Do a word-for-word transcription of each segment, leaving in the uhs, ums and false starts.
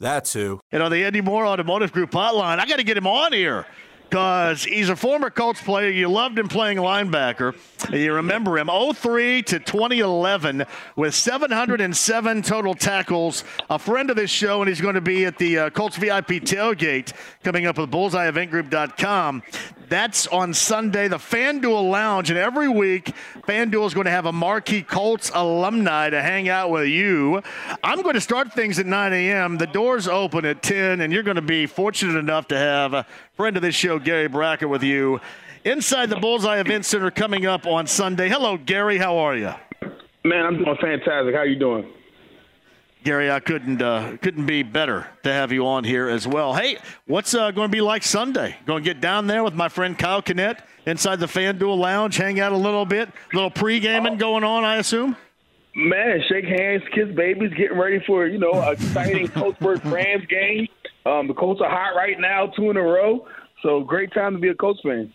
That's who. And on the Andy Moore Automotive Group hotline, I got to get him on here because he's a former Colts player. You loved him playing linebacker. You remember him. oh three to twenty eleven with seven hundred seven total tackles. A friend of this show, and he's going to be at the uh, Colts V I P tailgate coming up with bullseye event group dot com. That's on Sunday, the FanDuel Lounge. And every week, FanDuel is going to have a marquee Colts alumni to hang out with you. I'm going to start things at nine a.m. The doors open at ten, and you're going to be fortunate enough to have a friend of this show, Gary Brackett, with you inside the Bullseye Event Center coming up on Sunday. Hello, Gary. How are you? Man, I'm doing fantastic. How are you doing? Gary, I couldn't uh, couldn't be better to have you on here as well. Hey, what's uh, going to be like Sunday? Going to get down there with my friend Kyle Kinnett inside the FanDuel Lounge, hang out a little bit, a little pre-gaming oh. going on, I assume? Man, shake hands, kiss babies, getting ready for, you know, an exciting Colts versus Rams game. Um, the Colts are hot right now, two in a row, so great time to be a Colts fan.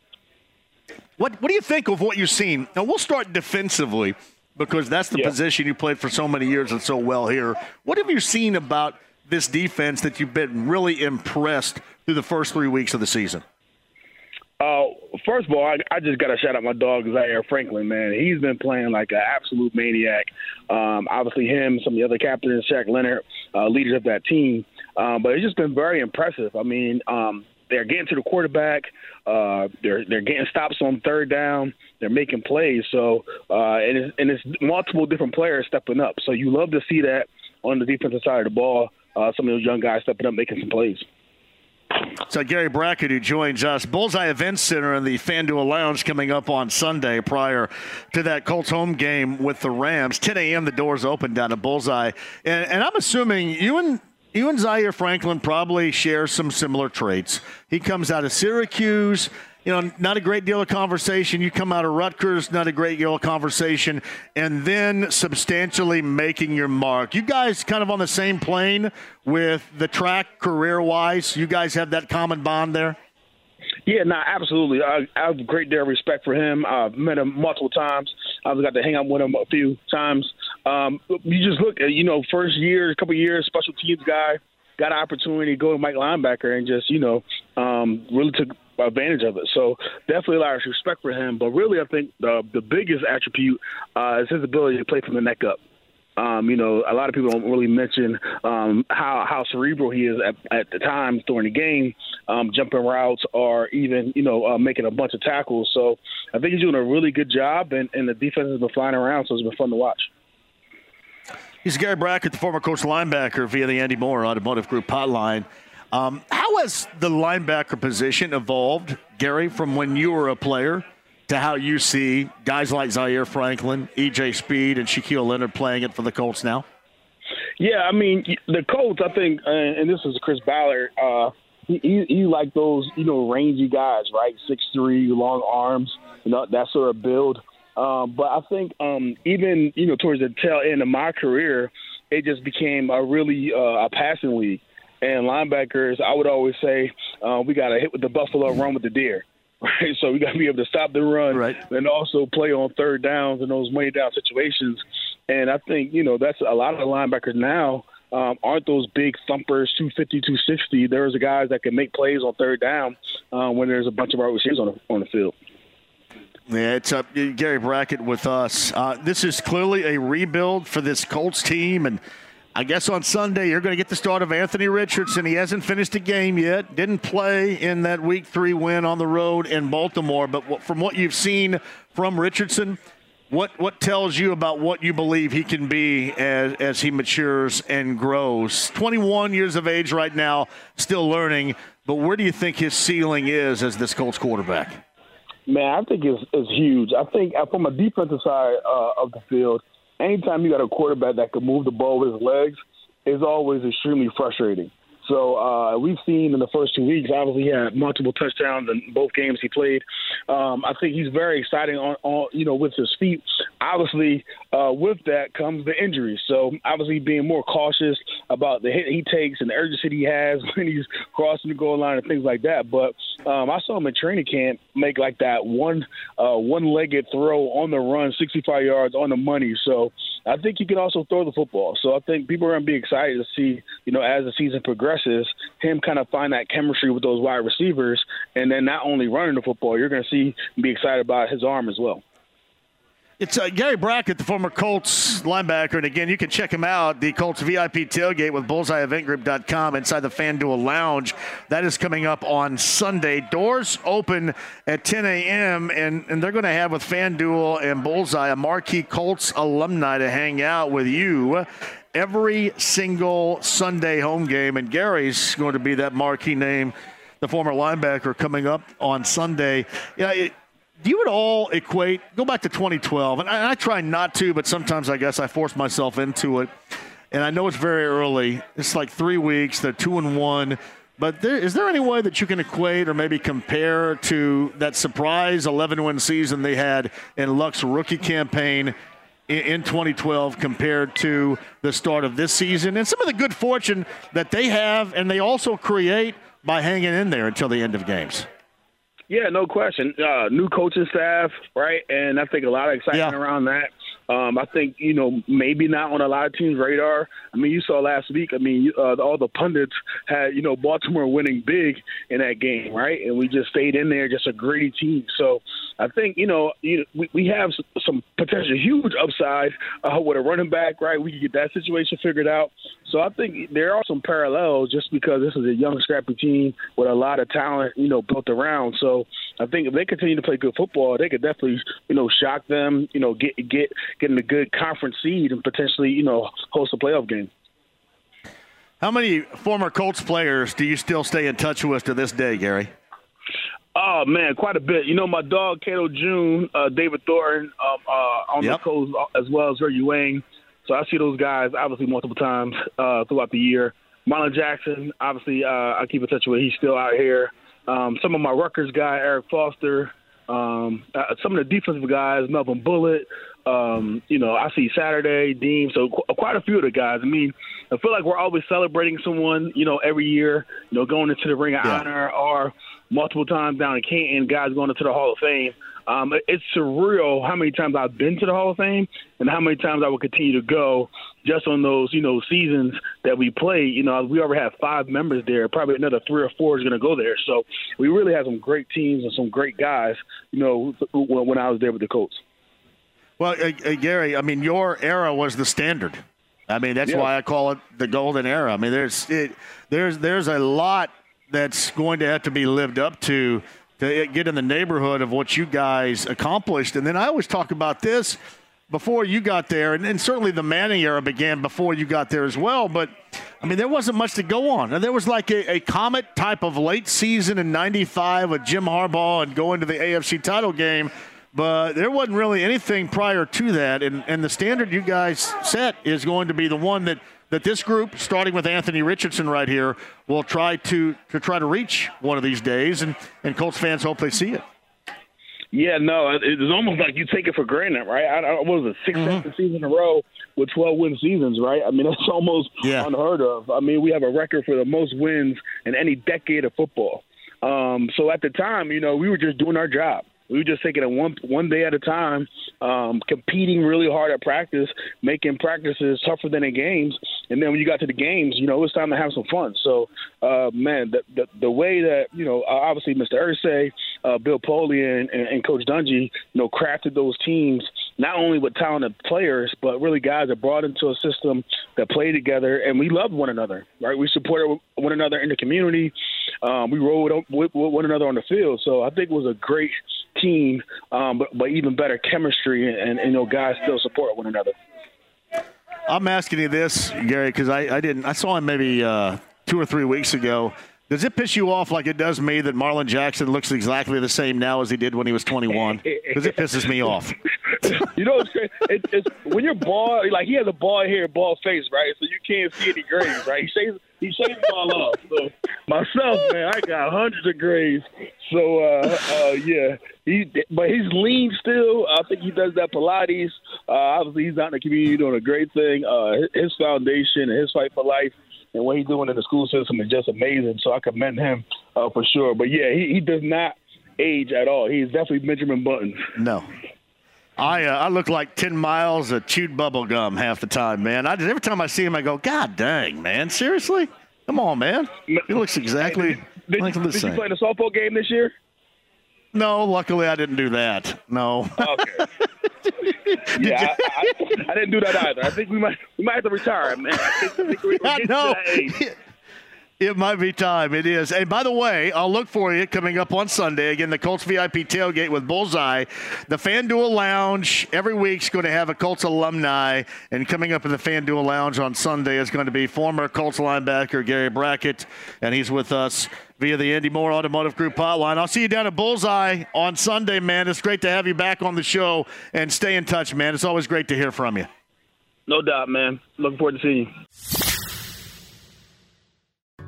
What, what do you think of what you've seen? Now, we'll start defensively, because that's the yeah. position you played for so many years and so well here. What have you seen about this defense that you've been really impressed through the first three weeks of the season? Uh, first of all, I, I just got to shout out my dog, Zaire Franklin, man. He's been playing like an absolute maniac. Um, obviously him, some of the other captains, Shaq Leonard, uh, leaders of that team. Um, but it's just been very impressive. I mean, um, they're getting to the quarterback. Uh, they're they're getting stops on third down. They're making plays. So uh, and it's, and it's multiple different players stepping up. So you love to see that on the defensive side of the ball. Uh, some of those young guys stepping up, making some plays. So Gary Brackett, who joins us, Bullseye Event Center and the FanDuel Lounge coming up on Sunday prior to that Colts home game with the Rams. ten a.m. the doors open down at Bullseye, and, and I'm assuming you and. You and Zaire Franklin probably share some similar traits. He comes out of Syracuse, you know, not a great deal of conversation. You come out of Rutgers, not a great deal of conversation, and then substantially making your mark. You guys kind of on the same plane with the track career-wise. You guys have that common bond there? Yeah, no, absolutely. I, I have a great deal of respect for him. I've met him multiple times. I've got to hang out with him a few times. Um, you just look at, you know, first year, a couple of years, special teams guy, got an opportunity to go to Mike linebacker and just, you know, um, really took advantage of it. So definitely a lot of respect for him. But really, I think the, the biggest attribute uh, is his ability to play from the neck up. Um, you know, a lot of people don't really mention um, how, how cerebral he is at, at the times during the game, um, jumping routes or even, you know, uh, making a bunch of tackles. So I think he's doing a really good job, and, and the defense has been flying around, so it's been fun to watch. He's Gary Brackett, the former Colts linebacker via the Andy Moore Automotive Group hotline. Um, how has the linebacker position evolved, Gary, from when you were a player to how you see guys like Zaire Franklin, E J. Speed, and Shaquille Leonard playing it for the Colts now? Yeah, I mean, the Colts, I think, and this is Chris Ballard, uh, he, he, he like those, you know, rangy guys, right? six three, long arms, you know, that sort of build. Um, but I think um, even, you know, towards the tail end of my career, it just became a really uh, a passing league. And linebackers, I would always say, uh, we got to hit with the buffalo, run with the deer. Right? So we got to be able to stop the run right. and also play on third downs and those money down situations. And I think, you know, that's a lot of the linebackers now um, aren't those big thumpers, two fifty, two sixty. There's guys that can make plays on third down uh, when there's a bunch of our receivers on the, on the field. Yeah, it's up, Gary Brackett with us. Uh, this is clearly a rebuild for this Colts team, and I guess on Sunday you're going to get the start of Anthony Richardson. He hasn't finished a game yet. Didn't play in that week three win on the road in Baltimore. But from what you've seen from Richardson, what what tells you about what you believe he can be as, as he matures and grows? twenty-one years of age right now, still learning. But where do you think his ceiling is as this Colts quarterback? Man, I think it's, it's huge. I think from a defensive side uh, of the field, anytime you got a quarterback that can move the ball with his legs, is always extremely frustrating. So uh, we've seen in the first two weeks, obviously he had multiple touchdowns in both games he played. Um, I think he's very exciting on, on, you know, with his feet. Obviously, uh, with that comes the injuries. So obviously being more cautious about the hit he takes and the urgency he has when he's crossing the goal line and things like that. But um, I saw him in training camp make like that one, uh, one-legged throw on the run, sixty-five yards on the money. So I think he can also throw the football. So I think people are going to be excited to see, you know, as the season progresses, him kind of find that chemistry with those wide receivers. And then not only running the football, you're going to see and be excited about his arm as well. It's uh, Gary Brackett, the former Colts linebacker. And, again, you can check him out, the Colts V I P tailgate with bullseye event group dot com inside the FanDuel Lounge. That is coming up on Sunday. Doors open at ten a.m., and, and they're going to have with FanDuel and Bullseye a marquee Colts alumni to hang out with you every single Sunday home game. And Gary's going to be that marquee name, the former linebacker, coming up on Sunday. Yeah, it, do you at all equate, go back to twenty twelve, and I, and I try not to, but sometimes I guess I force myself into it, and I know it's very early. It's like three weeks, they're two and one, but there, is there any way that you can equate or maybe compare to that surprise eleven-win season they had in Luck's rookie campaign in, in twenty twelve compared to the start of this season and some of the good fortune that they have and they also create by hanging in there until the end of games? Yeah, no question. Uh, new coaching staff, right? And I think a lot of excitement yeah. around that. Um, I think, you know, maybe not on a lot of teams' radar. I mean, you saw last week, I mean, uh, all the pundits had, you know, Baltimore winning big in that game, right? And we just stayed in there, just a gritty team. So I think, you know, you, we, we have some potential huge upside uh, with a running back, right? We can get that situation figured out. So I think there are some parallels just because this is a young, scrappy team with a lot of talent, you know, built around. So I think if they continue to play good football, they could definitely, you know, shock them, you know, get get getting a good conference seed and potentially, you know, host a playoff game. How many former Colts players do you still stay in touch with to this day, Gary? Oh, man, quite a bit. You know, my dog, Cato June, uh, David Thornton, um, uh, on yep. the Colts, as well as Reggie Wayne. So I see those guys, obviously, multiple times uh, throughout the year. Marlon Jackson, obviously, uh, I keep in touch with. He's still out here. Um, some of my Rutgers guy, Eric Foster, um, uh, some of the defensive guys, Melvin Bullitt. Um, you know, I see Saturday, Dean. So qu- quite a few of the guys. I mean, I feel like we're always celebrating someone, you know, every year, you know, going into the Ring of yeah. Honor or multiple times down in Canton, guys going into the Hall of Fame. Um, it's surreal how many times I've been to the Hall of Fame and how many times I will continue to go just on those, you know, seasons that we play. You know, we already have five members there. Probably another three or four is going to go there. So we really have some great teams and some great guys, you know, when I was there with the Colts. Well, uh, uh, Gary, I mean, your era was the standard. I mean, that's yeah. why I call it the golden era. I mean, there's it, there's there's a lot that's going to have to be lived up to to get in the neighborhood of what you guys accomplished. And then I always talk about this before you got there, and, and certainly the Manning era began before you got there as well. But, I mean, there wasn't much to go on. And there was like a, a comet type of late season in ninety-five with Jim Harbaugh and going to the A F C title game. But there wasn't really anything prior to that, and, and the standard you guys set is going to be the one that, that this group, starting with Anthony Richardson right here, will try to to try to reach one of these days, and, and Colts fans hope they see it. Yeah, no, it's almost like you take it for granted, right? I, I, what was it, six mm-hmm. seasons in a row with twelve-win seasons, right? I mean, that's almost yeah. unheard of. I mean, we have a record for the most wins in any decade of football. Um, so at the time, you know, we were just doing our job. We were just taking it one one day at a time, um, competing really hard at practice, making practices tougher than in games. And then when you got to the games, you know, it was time to have some fun. So, uh, man, the, the the way that, you know, obviously Mister Irsay, uh, Bill Polian, and, and Coach Dungy, you know, crafted those teams not only with talented players, but really guys that brought into a system that played together, and we loved one another, right? We supported one another in the community. Um, we rolled up with one another on the field. So I think it was a great team, um, but, but even better chemistry, and, and, and you know, guys still support one another. I'm asking you this, Gary, because I, I didn't. I saw him maybe uh, two or three weeks ago. Does it piss you off like it does me that Marlon Jackson looks exactly the same now as he did when he was twenty-one? Because it pisses me off. You know, it's, it, it's when you're bald, like he has a bald hair, bald face, right? So you can't see any grays, right? He shaves, he shaves it all off. So myself, man, I got hundreds of grays. So uh, uh, yeah, he, but he's lean still. I think he does that Pilates. Uh, obviously, he's out in the community doing a great thing. Uh, his foundation and his fight for life. And what he's doing in the school system is just amazing, so I commend him uh, for sure. But, yeah, he, he does not age at all. He's definitely Benjamin Button. No. I uh, I look like ten miles of chewed bubble gum half the time, man. I just, every time I see him, I go, God dang, man, seriously? Come on, man. He looks exactly hey, did, like did, the did same. Did you play in a softball game this year? No, luckily I didn't do that. No. Okay. Did yeah, I, I, I didn't do that either. I think we might we might have to retire, man. I, think, I, think we, I know. It, it might be time. It is. And by the way, I'll look for you coming up on Sunday. Again, the Colts V I P tailgate with Bullseye. The FanDuel Lounge every week's going to have a Colts alumni. And coming up in the FanDuel Lounge on Sunday is going to be former Colts linebacker Gary Brackett. And he's with us via the Andy Moore Automotive Group hotline. I'll see you down at Bullseye on Sunday, man. It's great to have you back on the show, and stay in touch, man. It's always great to hear from you. No doubt, man. Looking forward to seeing you.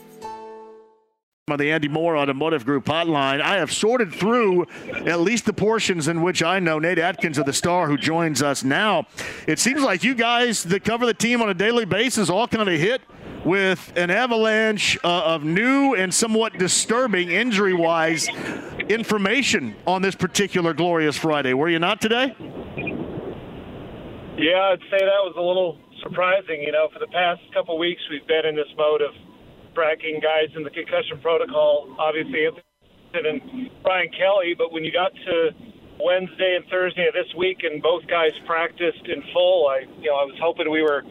On the Andy Moore Automotive Group hotline, I have sorted through at least the portions in which I know Nate Atkins of the Star, who joins us now. It seems like you guys that cover the team on a daily basis all kind of hit with an avalanche uh, of new and somewhat disturbing injury-wise information on this particular glorious Friday. Were you not today? Yeah, I'd say that was a little surprising. You know, for the past couple weeks, we've been in this mode of tracking guys in the concussion protocol, obviously, and Ryan Kelly. But when you got to Wednesday and Thursday of this week, and both guys practiced in full, I, you know, I was hoping we were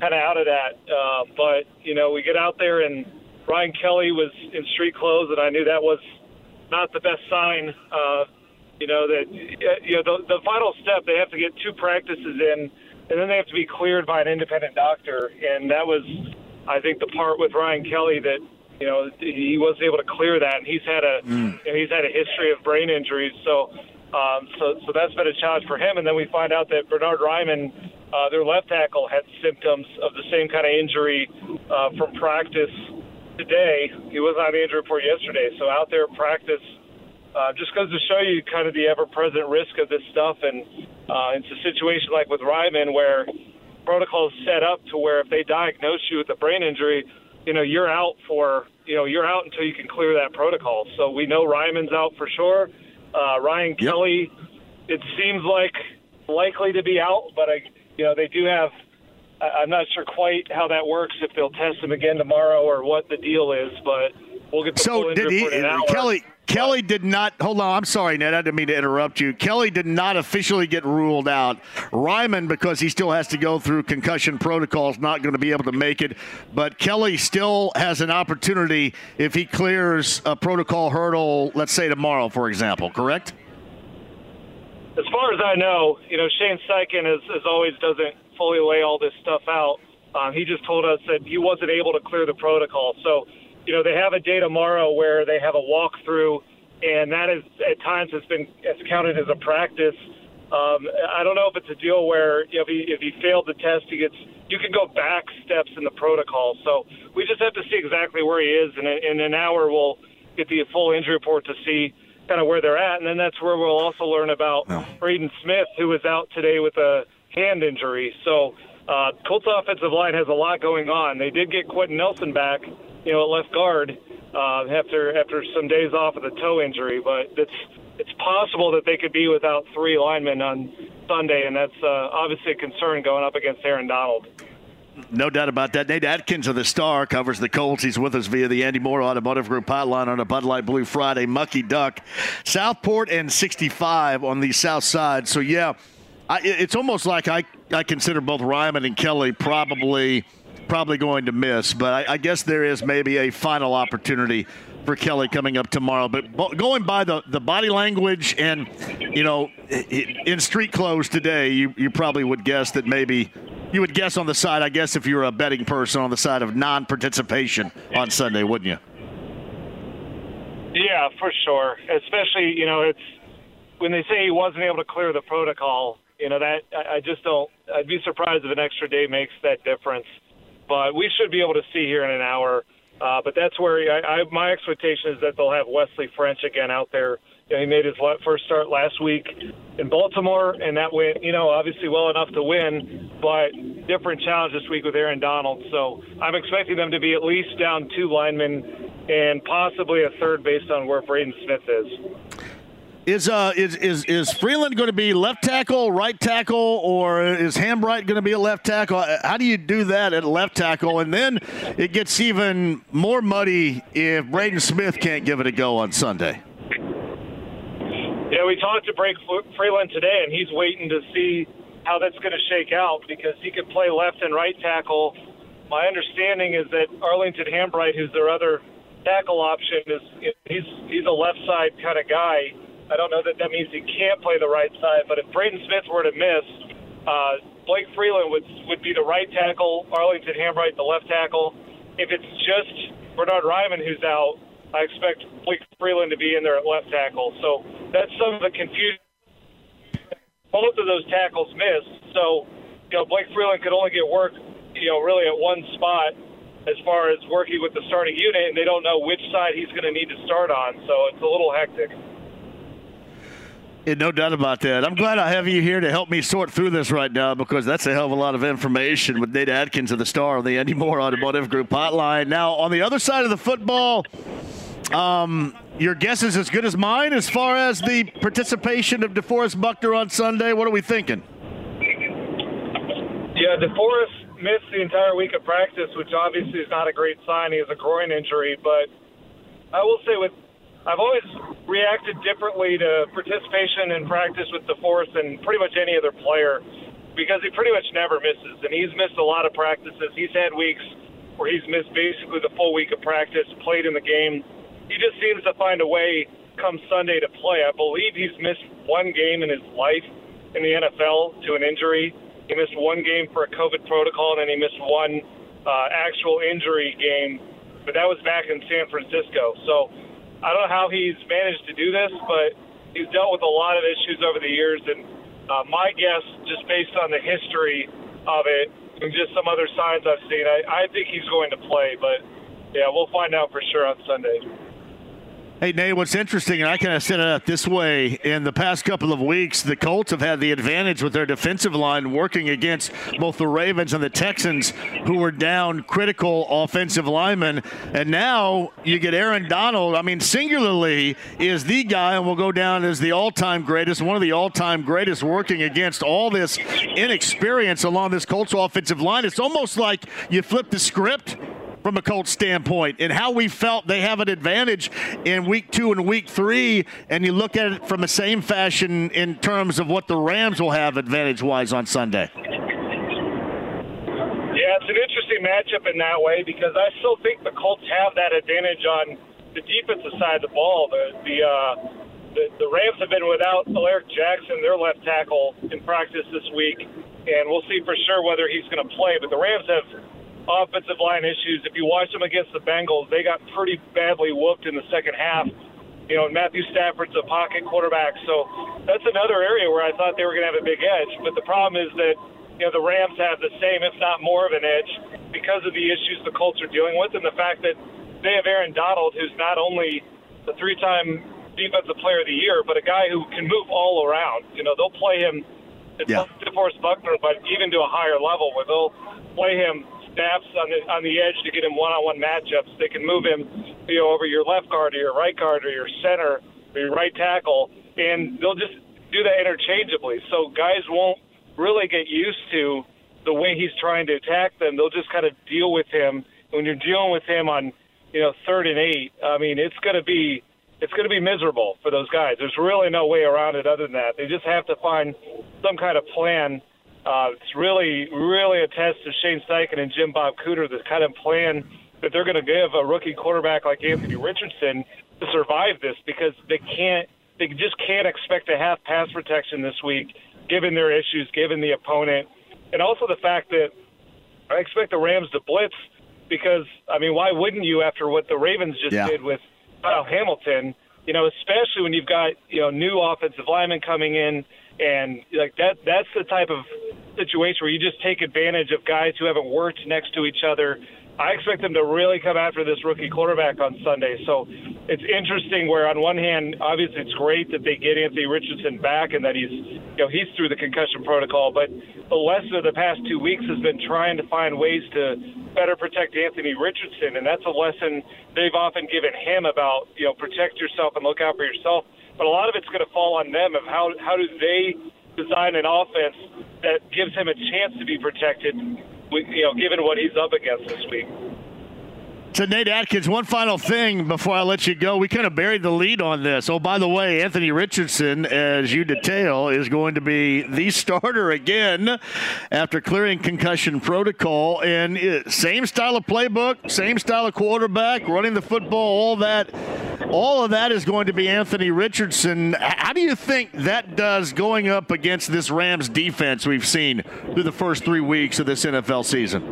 kind of out of that. Uh, but you know, we get out there, and Ryan Kelly was in street clothes, and I knew that was not the best sign. Uh, you know that you know the, the final step, they have to get two practices in, and then they have to be cleared by an independent doctor, and that was, I think, the part with Ryan Kelly that, you know, he wasn't able to clear that, and he's had a mm. and he's had a history of brain injuries, so um, so so that's been a challenge for him. And then we find out that Bernhard Raimann, uh, their left tackle, had symptoms of the same kind of injury uh, from practice today. He was on the injury report yesterday, so out there practice uh, just goes to show you kind of the ever-present risk of this stuff, and uh, it's a situation like with Raimann where protocol is set up to where if they diagnose you with a brain injury, you know, you're out for, you know, you're out until you can clear that protocol. So we know Ryman's out for sure. Uh, Ryan yep. Kelly, it seems like likely to be out, but I, you know, they do have, I, I'm not sure quite how that works, if they'll test him again tomorrow or what the deal is, but we'll get the so full injury for an hour. Kelly, Kelly did not – hold on. I'm sorry, Ned. I didn't mean to interrupt you. Kelly did not officially get ruled out. Raimann, because he still has to go through concussion protocols, not going to be able to make it. But Kelly still has an opportunity if he clears a protocol hurdle, let's say tomorrow, for example, correct? As far as I know, you know, Shane Steichen, as, as always, doesn't fully lay all this stuff out. Um, he just told us that he wasn't able to clear the protocol. So – you know, they have a day tomorrow where they have a walkthrough, and that is at times has been has counted as a practice. Um, I don't know if it's a deal where you know, if, he, if he failed the test, he gets you can go back steps in the protocol. So we just have to see exactly where he is, and in an hour we'll get the full injury report to see kind of where they're at, and then that's where we'll also learn about no. Braden Smith, who was out today with a hand injury. So uh, Colts offensive line has a lot going on. They did get Quentin Nelson back, you know, at left guard uh, after after some days off of the toe injury. But it's, it's possible that they could be without three linemen on Sunday, and that's uh, obviously a concern going up against Aaron Donald. No doubt about that. Nate Atkins of the Star covers the Colts. He's with us via the Andy Moore Automotive Group hotline on a Bud Light Blue Friday. Mucky Duck, Southport and sixty-five on the south side. So, yeah, I, it's almost like I, I consider both Raimann and Kelly probably probably going to miss. But I, I guess there is maybe a final opportunity for Kelly coming up tomorrow. But going by the, the body language and, you know, in street clothes today, you, you probably would guess that maybe – you would guess on the side, I guess, if you were a betting person, on the side of non-participation on Sunday, wouldn't you? Yeah, for sure. Especially, you know, it's when they say he wasn't able to clear the protocol, you know, that I, I just don't – I'd be surprised if an extra day makes that difference. But we should be able to see here in an hour. Uh, but that's where I, I, my expectation is that they'll have Wesley French again out there. You know, he made his first start last week in Baltimore, and that went, you know, obviously well enough to win, but different challenge this week with Aaron Donald. So I'm expecting them to be at least down two linemen and possibly a third based on where Braden Smith is. Is uh is is, is Freeland going to be left tackle, right tackle, or is Hambright going to be a left tackle? How do you do that at left tackle? And then it gets even more muddy if Braden Smith can't give it a go on Sunday. Yeah, we talked to Blake Freeland today, and he's waiting to see how that's going to shake out because he could play left and right tackle. My understanding is that Arlington Hambright, who's their other tackle option, is he's he's a left side kind of guy. I don't know that that means he can't play the right side, but if Braden Smith were to miss, uh, Blake Freeland would would be the right tackle, Arlington Hambright the left tackle. If it's just Bernhard Raimann who's out, I expect Blake Freeland to be in there at left tackle. So that's some of the confusion. Both of those tackles missed, so you know Blake Freeland could only get work, you know, really at one spot as far as working with the starting unit, and they don't know which side he's going to need to start on. So it's a little hectic. Yeah, no doubt about that. I'm glad I have you here to help me sort through this right now because that's a hell of a lot of information with Nate Atkins of the Star on the Andy Moore Automotive Group hotline. Now, on the other side of the football, um, your guess is as good as mine as far as the participation of DeForest Buckner on Sunday. What are we thinking? Yeah, DeForest missed the entire week of practice, which obviously is not a great sign. He has a groin injury, but I will say with I've always reacted differently to participation and practice with DeForest than pretty much any other player because he pretty much never misses, and he's missed a lot of practices. He's had weeks where he's missed basically the full week of practice, played in the game. He just seems to find a way come Sunday to play. I believe he's missed one game in his life in the N F L to an injury. He missed one game for a COVID protocol, and then he missed one uh, actual injury game, but that was back in San Francisco. So I don't know how he's managed to do this, but he's dealt with a lot of issues over the years. And uh, my guess, just based on the history of it and just some other signs I've seen, I, I think he's going to play. But, yeah, we'll find out for sure on Sunday. Hey, Nate, what's interesting, and I kind of set it up this way, in the past couple of weeks, the Colts have had the advantage with their defensive line working against both the Ravens and the Texans, who were down critical offensive linemen. And now you get Aaron Donald, I mean, singularly is the guy and will go down as the all-time greatest, one of the all-time greatest working against all this inexperience along this Colts offensive line. It's almost like you flip the script from a Colts standpoint and how we felt they have an advantage in week two and week three, and you look at it from the same fashion in terms of what the Rams will have advantage-wise on Sunday. Yeah, it's an interesting matchup in that way because I still think the Colts have that advantage on the defensive side of the ball. The the, uh, the, the Rams have been without Alaric Jackson, their left tackle, in practice this week, and we'll see for sure whether he's going to play, but the Rams have offensive line issues. If you watch them against the Bengals, they got pretty badly whooped in the second half. You know, Matthew Stafford's a pocket quarterback, so that's another area where I thought they were going to have a big edge. But the problem is that, you know, the Rams have the same, if not more of an edge because of the issues the Colts are dealing with and the fact that they have Aaron Donald, who's not only the three-time defensive player of the year, but a guy who can move all around. You know, they'll play him at yeah. DeForest Buckner, but even to a higher level where they'll play him snaps on the on the edge to get him one-on-one matchups. They can move him, you know, over your left guard or your right guard or your center or your right tackle, and they'll just do that interchangeably. So guys won't really get used to the way he's trying to attack them. They'll just kind of deal with him. When you're dealing with him on, you know, third and eight, I mean, it's going to be it's going to be miserable for those guys. There's really no way around it other than that. They just have to find some kind of plan. Uh, it's really, really a test of Shane Steichen and Jim Bob Cooter, the kind of plan that they're going to give a rookie quarterback like Anthony Richardson to survive this, because they can't, they just can't expect to have pass protection this week, given their issues, given the opponent, and also the fact that I expect the Rams to blitz because, I mean, why wouldn't you after what the Ravens just yeah. did with Kyle Hamilton, you know, especially when you've got, you know, new offensive linemen coming in, and like that that's the type of situation where you just take advantage of guys who haven't worked next to each other. I expect them to really come after this rookie quarterback on Sunday. So it's interesting where on one hand, obviously it's great that they get Anthony Richardson back and that he's, you know, he's through the concussion protocol, but the lesson of the past two weeks has been trying to find ways to better protect Anthony Richardson. And that's a lesson they've often given him about, you know, protect yourself and look out for yourself. But a lot of it's going to fall on them of how, how do they design an offense that gives him a chance to be protected, you know, given what he's up against this week. So, Nate Atkins, one final thing before I let you go. We kind of buried the lead on this. Oh, by the way, Anthony Richardson, as you detail, is going to be the starter again after clearing concussion protocol. And it, same style of playbook, same style of quarterback, running the football, all that. All of that is going to be Anthony Richardson. How do you think that does going up against this Rams defense we've seen through the first three weeks of this N F L season?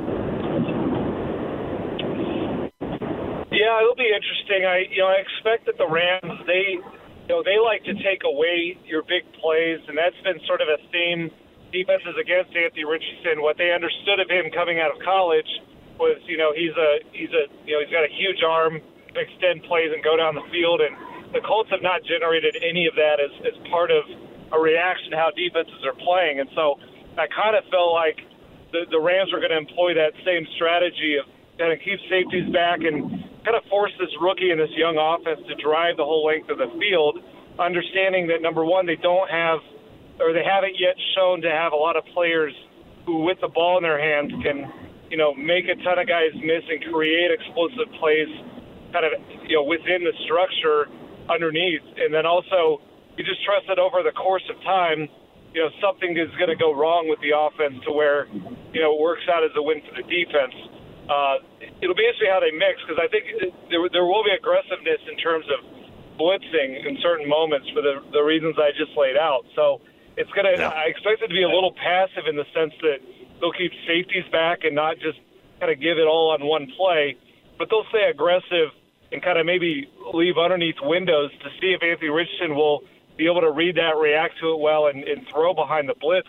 Yeah, it'll be interesting. I, you know, I expect that the Rams, they, you know, they like to take away your big plays, and that's been sort of a theme. Defenses against Anthony Richardson, what they understood of him coming out of college was, you know, he's a, he's a, you know, he's got a huge arm, extend plays and go down the field, and the Colts have not generated any of that as, as part of a reaction to how defenses are playing, and so I kind of felt like the, the Rams were going to employ that same strategy of kind of keep safeties back and kind of force this rookie and this young offense to drive the whole length of the field, understanding that, number one, they don't have, or they haven't yet shown to have a lot of players who, with the ball in their hands, can, you know, make a ton of guys miss and create explosive plays kind of, you know, within the structure underneath. And then also you just trust that over the course of time, you know, something is going to go wrong with the offense to where, you know, it works out as a win for the defense. Uh, it'll be interesting how they mix, because I think there, there will be aggressiveness in terms of blitzing in certain moments for the, the reasons I just laid out. So it's going to, yeah. I expect it to be a little passive in the sense that they'll keep safeties back and not just kind of give it all on one play, but they'll stay aggressive and kind of maybe leave underneath windows to see if Anthony Richardson will be able to read that, react to it well, and, and throw behind the blitz.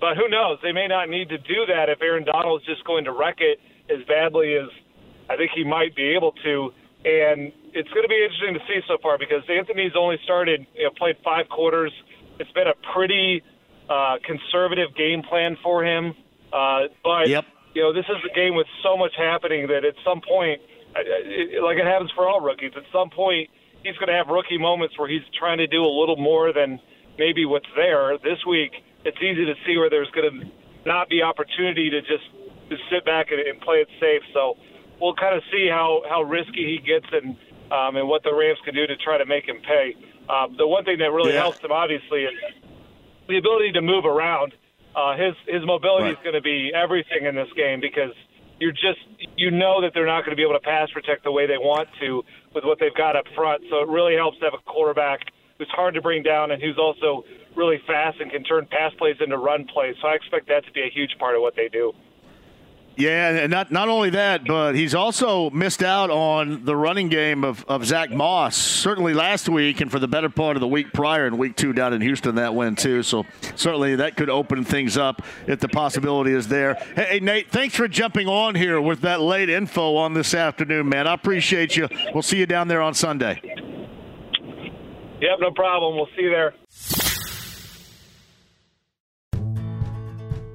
But who knows? They may not need to do that if Aaron Donald is just going to wreck it as badly as I think he might be able to. And it's going to be interesting to see so far, because Anthony's only started, you know, played five quarters. It's been a pretty uh, conservative game plan for him. Uh, but, yep. you know, this is a game with so much happening that at some point, it, like it happens for all rookies, at some point he's going to have rookie moments where he's trying to do a little more than maybe what's there. This week, it's easy to see where there's going to not be opportunity to just just sit back and, and play it safe. So we'll kind of see how, how risky he gets and um, and what the Rams can do to try to make him pay. Um, the one thing that really yeah. helps him, obviously, is the ability to move around. Uh, his his mobility right. is going to be everything in this game, because you're just you know that they're not going to be able to pass protect the way they want to with what they've got up front. So it really helps to have a quarterback who's hard to bring down and who's also really fast and can turn pass plays into run plays. So I expect that to be a huge part of what they do. Yeah, and not, not only that, but he's also missed out on the running game of, of Zach Moss, certainly last week and for the better part of the week prior in week two down in Houston, that win too. So certainly that could open things up if the possibility is there. Hey, hey Nate, thanks for jumping on here with that late info on this afternoon, man. I appreciate you. We'll see you down there on Sunday. Yep, no problem. We'll see you there.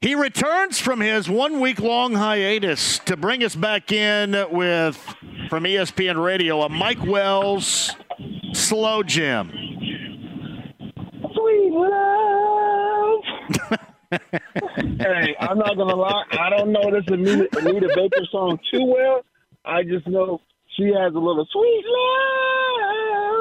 He returns from his one-week-long hiatus to bring us back in with, from E S P N Radio, a Mike Wells slow jam. Sweet love. Hey, I'm not going to lie. I don't know this Anita, Anita Baker song too well. I just know she has a little sweet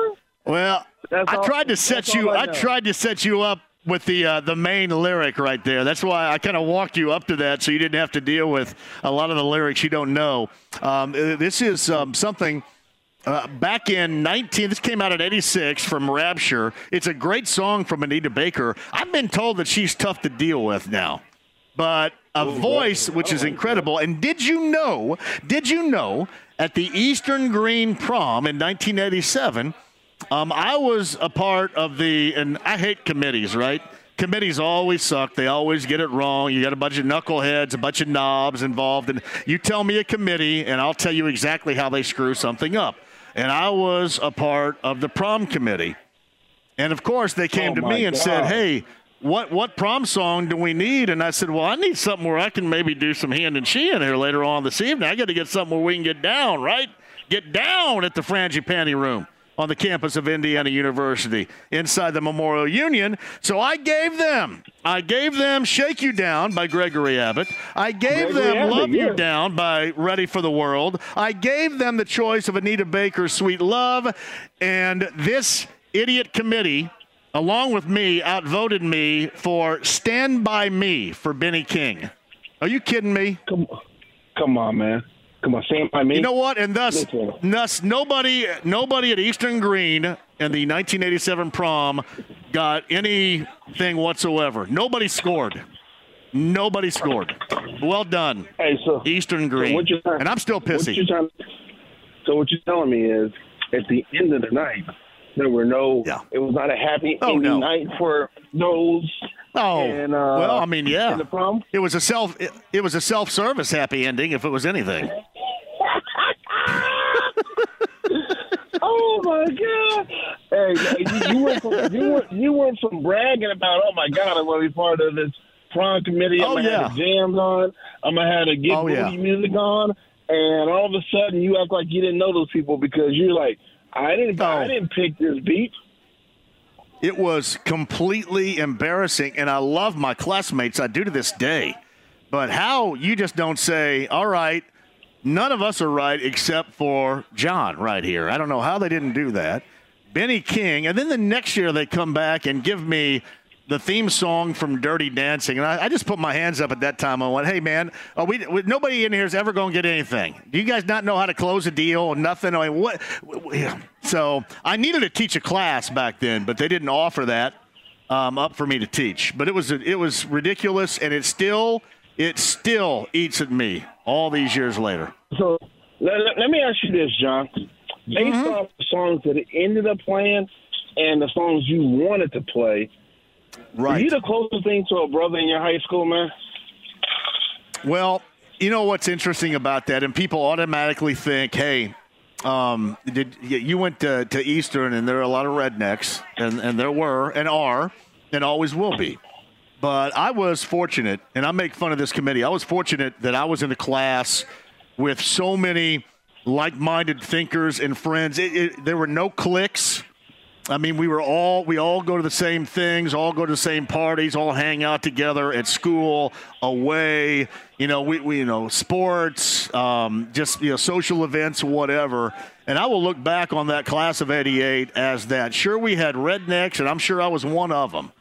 love. Well, that's I all, tried to set you. I, I tried to set you up with the uh, the main lyric right there. That's why I kind of walked you up to that so you didn't have to deal with a lot of the lyrics you don't know. Um, this is um, something uh, back in nineteen – this came out in eighty-six from Rapture. It's a great song from Anita Baker. I've been told that she's tough to deal with now, but a voice which is incredible. And did you know, did you know at the Eastern Green prom in nineteen eighty-seven – Um, I was a part of the, and I hate committees, right? Committees always suck. They always get it wrong. You got a bunch of knuckleheads, a bunch of knobs involved. And you tell me a committee, and I'll tell you exactly how they screw something up. And I was a part of the prom committee. And, of course, they came oh to me and God. said, hey, what what prom song do we need? And I said, well, I need something where I can maybe do some hand and she in here later on this evening. I got to get something where we can get down, right? Get down at the Frangipani Room on the campus of Indiana University, inside the Memorial Union. So I gave them, I gave them Shake You Down by Gregory Abbott. I gave Gregory them Abbott, Love yeah. You Down by Ready for the World. I gave them the choice of Anita Baker's Sweet Love. And this idiot committee, along with me, outvoted me for Stand By Me for Benny King. Are you kidding me? Come on, Come on man. Come on, Sam, I mean. You know what? And thus, thus nobody nobody at Eastern Green in the nineteen eighty-seven prom got anything whatsoever. Nobody scored. Nobody scored. Well done, hey, so, Eastern Green. So trying, and I'm still pissy. What trying, so what you're telling me is at the end of the night, there were no yeah. – it was not a happy oh, no. night for those – Oh, and, uh, well, I mean, yeah. The prom? It was a self it, it was a self-service happy ending if it was anything. Oh my God. Hey, you, you, went from, you, went, you went from bragging about, oh my God, I'm gonna be part of this prom committee, I'm oh, gonna yeah. have the jams on, I'm gonna have the get oh, booty yeah. music on, and all of a sudden you act like you didn't know those people because you're like, I didn't oh. I didn't pick this beat. It was completely embarrassing, and I love my classmates. I do to this day. But how you just don't say, all right, none of us are right except for John right here. I don't know how they didn't do that. Benny King. And then the next year they come back and give me the theme song from Dirty Dancing. And I, I just put my hands up at that time. I went, hey, man, are we, we, nobody in here is ever going to get anything. Do you guys not know how to close a deal or nothing? I mean, what? Yeah. So I needed to teach a class back then, but they didn't offer that um, up for me to teach. But it was it was ridiculous, and it still it still eats at me all these years later. So let, let me ask you this, John. Based mm-hmm. off the songs that it ended up playing and the songs you wanted to play, right? Are you the closest thing to a brother in your high school, man? Well, you know what's interesting about that, and people automatically think, hey, Um, did you went to, to Eastern, and there are a lot of rednecks, and, and there were and are and always will be. But I was fortunate, and I make fun of this committee. I was fortunate that I was in a class with so many like-minded thinkers and friends. It, it, there were no cliques. I mean, we were all we all go to the same things, all go to the same parties, all hang out together at school, away. You know, we, we you know sports, um, just you know social events, whatever. And I will look back on that class of eighty-eight as that. Sure, we had rednecks, and I'm sure I was one of them.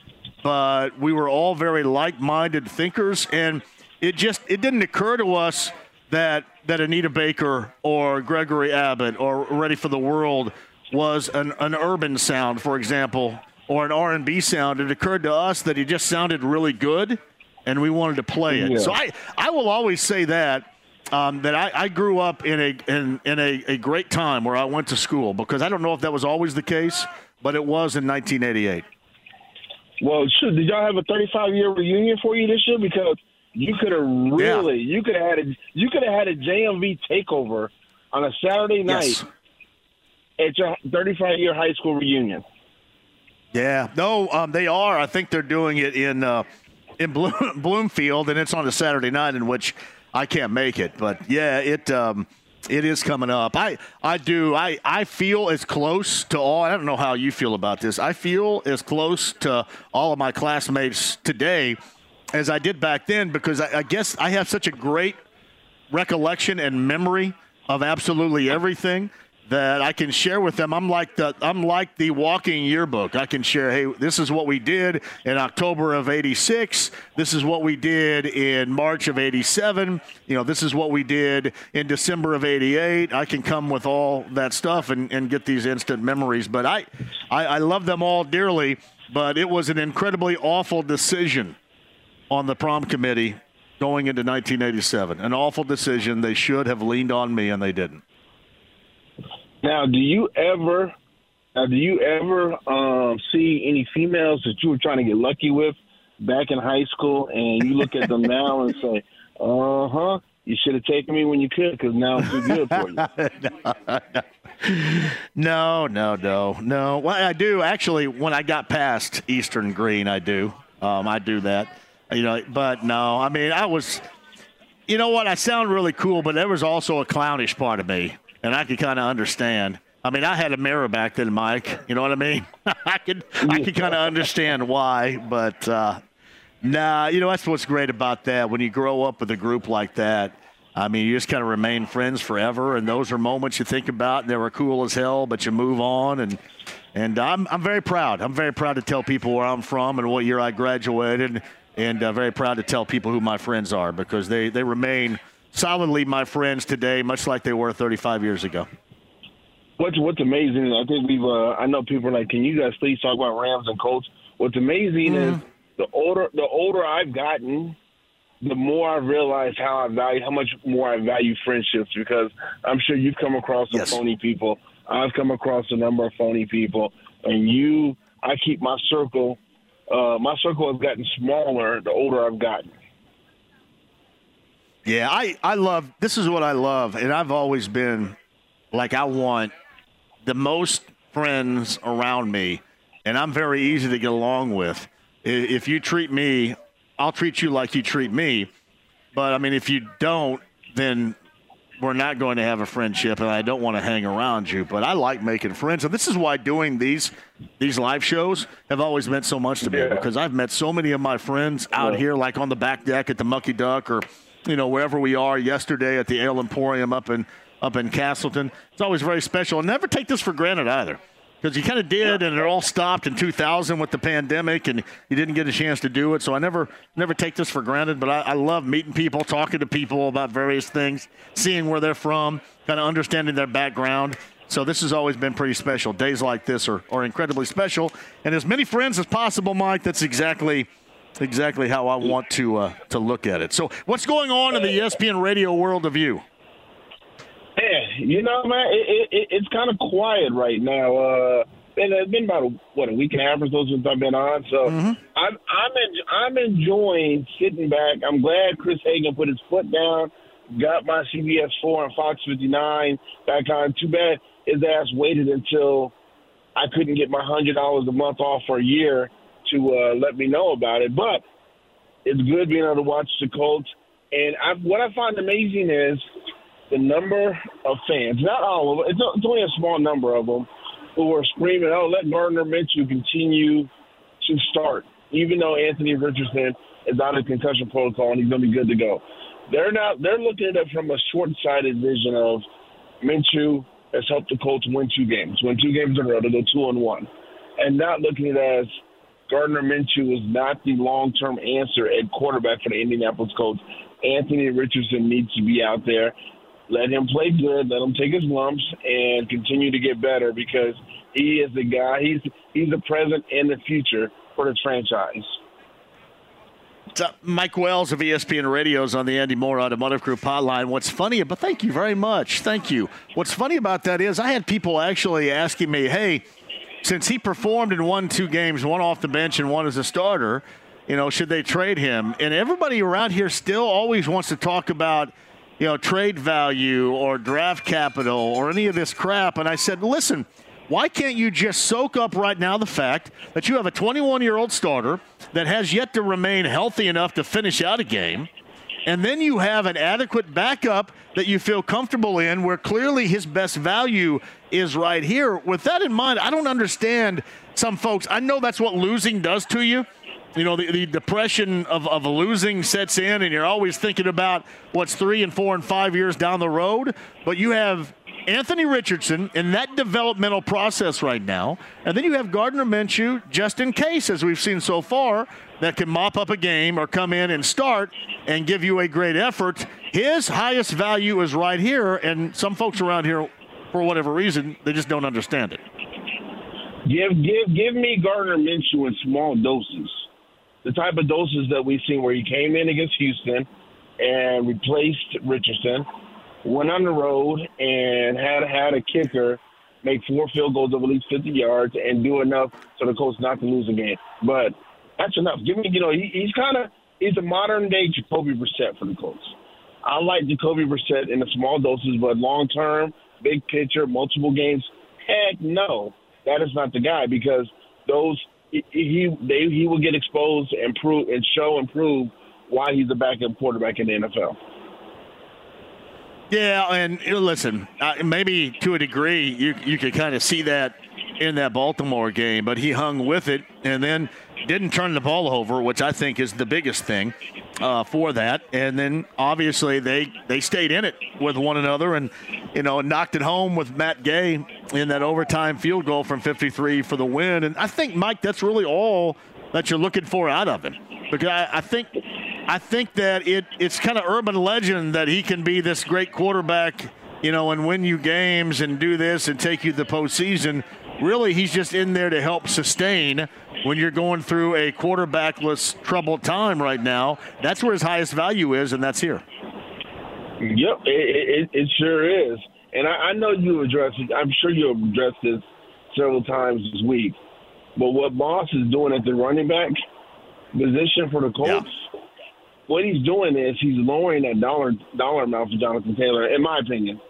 But we were all very like-minded thinkers, and it just it didn't occur to us that that Anita Baker or Gregory Abbott or Ready for the World was an, an urban sound, for example, or an R and B sound. It occurred to us that he just sounded really good, and we wanted to play it. Yeah. So I, I will always say that, um, that I, I grew up in, a, in, in a, a great time where I went to school, because I don't know if that was always the case, but it was in nineteen eighty-eight. Well, shoot, did y'all have a thirty-five year reunion for you this year? Because you could have really, yeah. you could have had a, you could have had a J M V takeover on a Saturday night yes. at your thirty-five year high school reunion. Yeah, no, um, they are. I think they're doing it in uh, in Bloom- Bloomfield, and it's on a Saturday night, in which I can't make it. But yeah, it um, it is coming up. I I do. I I feel as close to all. I don't know how you feel about this. I feel as close to all of my classmates today as I did back then, because I, I guess I have such a great recollection and memory of absolutely everything that I can share with them. I'm like the I'm like the walking yearbook. I can share, hey, this is what we did in October of eighty-six. This is what we did in March of eighty-seven. You know, this is what we did in December of eighty-eight. I can come with all that stuff and, and get these instant memories. But I, I, I love them all dearly, but it was an incredibly awful decision on the prom committee going into nineteen eighty-seven. An awful decision. They should have leaned on me, and they didn't. Now, do you ever, now do you ever um, see any females that you were trying to get lucky with back in high school, and you look at them now and say, "Uh huh, you should have taken me when you could, because now I'm too good for you." no, no, no, no. Well, I do actually. When I got past Eastern Green, I do, um, I do that, you know. But no, I mean, I was, you know what? I sound really cool, but there was also a clownish part of me. And I could kind of understand. I mean, I had a mirror back then, Mike. You know what I mean? I could I could kind of understand why. But, uh, nah, you know, that's what's great about that. When you grow up with a group like that, I mean, you just kind of remain friends forever. And those are moments you think about. And they were cool as hell, but you move on. And and I'm I'm very proud. I'm very proud to tell people where I'm from and what year I graduated. And uh, very proud to tell people who my friends are, because they, they remain solidly my friends today, much like they were thirty-five years ago. What's what's amazing, I think we've, uh, I know people are like, can you guys please talk about Rams and Colts? What's amazing mm-hmm. is the older the older I've gotten, the more I realize how I value, how much more I value friendships, because I'm sure you've come across some yes. phony people. I've come across a number of phony people, and you, I keep my circle, uh, my circle has gotten smaller the older I've gotten. Yeah, I, I love – this is what I love, and I've always been like, I want the most friends around me, and I'm very easy to get along with. If you treat me, I'll treat you like you treat me, but, I mean, if you don't, then we're not going to have a friendship, and I don't want to hang around you, but I like making friends. And this is why doing these these live shows have always meant so much to me, yeah. because I've met so many of my friends out yeah. here, like on the back deck at the Mucky Duck, or – you know, wherever we are, yesterday at the Ale Emporium up in up in Castleton. It's always very special. And never take this for granted either, because you kind of did, and it all stopped in two thousand with the pandemic, and you didn't get a chance to do it. So I never never take this for granted, but I, I love meeting people, talking to people about various things, seeing where they're from, kind of understanding their background. So this has always been pretty special. Days like this are, are incredibly special. And as many friends as possible, Mike, that's exactly – exactly how I want to uh, to look at it. So what's going on in the E S P N radio world of you? Yeah, you know, man, it, it, it's kind of quiet right now. Uh, and it's been about, a, what, a week and a half or so since I've been on. So mm-hmm. I'm I'm, en- I'm enjoying sitting back. I'm glad Chris Hagan put his foot down, got my C B S four and Fox fifty-nine back on. Too bad his ass waited until I couldn't get my one hundred dollars a month off for a year to uh, let me know about it, but it's good being able to watch the Colts. And I, what I find amazing is the number of fans, not all of them, it's, it's only a small number of them, who are screaming, oh, let Gardner Minshew continue to start, even though Anthony Richardson is out of concussion protocol and he's going to be good to go. They're not. They're looking at it from a short-sighted vision of Minshew has helped the Colts win two games, win two games in a row to go two and one, and not looking at it as Gardner Minshew is not the long-term answer at quarterback for the Indianapolis Colts. Anthony Richardson needs to be out there. Let him play good. Let him take his lumps and continue to get better, because he is the guy. He's he's the present and the future for this franchise. Up, Mike Wells of E S P N Radio's on the Andy Moore Automotive Group hotline. What's funny, but thank you very much. Thank you. What's funny about that is I had people actually asking me, hey, since he performed and won two games, one off the bench and one as a starter, you know, should they trade him? And everybody around here still always wants to talk about, you know, trade value or draft capital or any of this crap. And I said, listen, why can't you just soak up right now the fact that you have a twenty-one-year-old starter that has yet to remain healthy enough to finish out a game, and then you have an adequate backup that you feel comfortable in where clearly his best value is right here. With that in mind, I don't understand some folks. I know that's what losing does to you. You know, the, the depression of, of losing sets in, and you're always thinking about what's three and four and five years down the road. But you have Anthony Richardson in that developmental process right now. And then you have Gardner Minshew, just in case, as we've seen so far, that can mop up a game or come in and start and give you a great effort. His highest value is right here. And some folks around here, for whatever reason, they just don't understand it. Give, give, give me Gardner Minshew in small doses. The type of doses that we've seen where he came in against Houston and replaced Richardson, went on the road and had had a kicker make four field goals of at least fifty yards and do enough so the Colts not to lose a game. But that's enough. Give me, you know, he, he's kind of he's a modern day Jacoby Brissett for the Colts. I like Jacoby Brissett in the small doses, but long term, big picture, multiple games, heck no, that is not the guy, because those. He they, he will get exposed and prove and show and prove why he's a backup quarterback in the N F L. Yeah, and you know, listen, uh, maybe to a degree you you could kind of see that in that Baltimore game, but he hung with it and then didn't turn the ball over, which I think is the biggest thing uh, for that. And then obviously they they stayed in it with one another, and you know, knocked it home with Matt Gay in that overtime field goal from fifty-three for the win. And I think, Mike, that's really all that you're looking for out of him, because I, I think I think that it it's kind of urban legend that he can be this great quarterback, you know, and win you games and do this and take you to the postseason. Really, he's just in there to help sustain when you're going through a quarterbackless, troubled time right now. That's where his highest value is, and that's here. Yep, it, it, it sure is. And I, I know you addressed it. I'm sure you addressed this several times this week. But what Moss is doing at the running back position for the Colts, yeah. what he's doing is he's lowering that dollar dollar amount for Jonathan Taylor, in my opinion,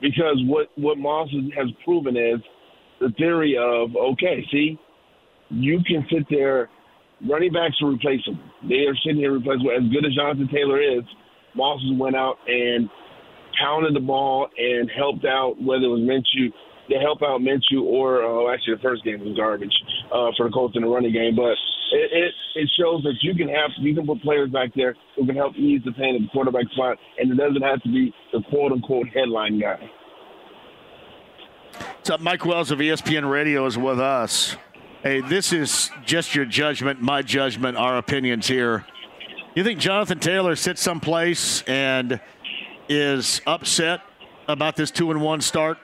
because what, what Moss has proven is the theory of, okay, see, you can sit there, running backs are replaceable. They are sitting here replaceable. As good as Jonathan Taylor is, Moss went out and pounded the ball and helped out, whether it was Minshew, to help out Minshew or oh, actually the first game was garbage uh, for the Colts in the running game. But it, it it shows that you can have you can put players back there who can help ease the pain at the quarterback spot, and it doesn't have to be the quote-unquote headline guy. What's up? Mike Wells of E S P N Radio is with us. Hey, this is just your judgment, my judgment, our opinions here. You think Jonathan Taylor sits someplace and is upset about this two and one start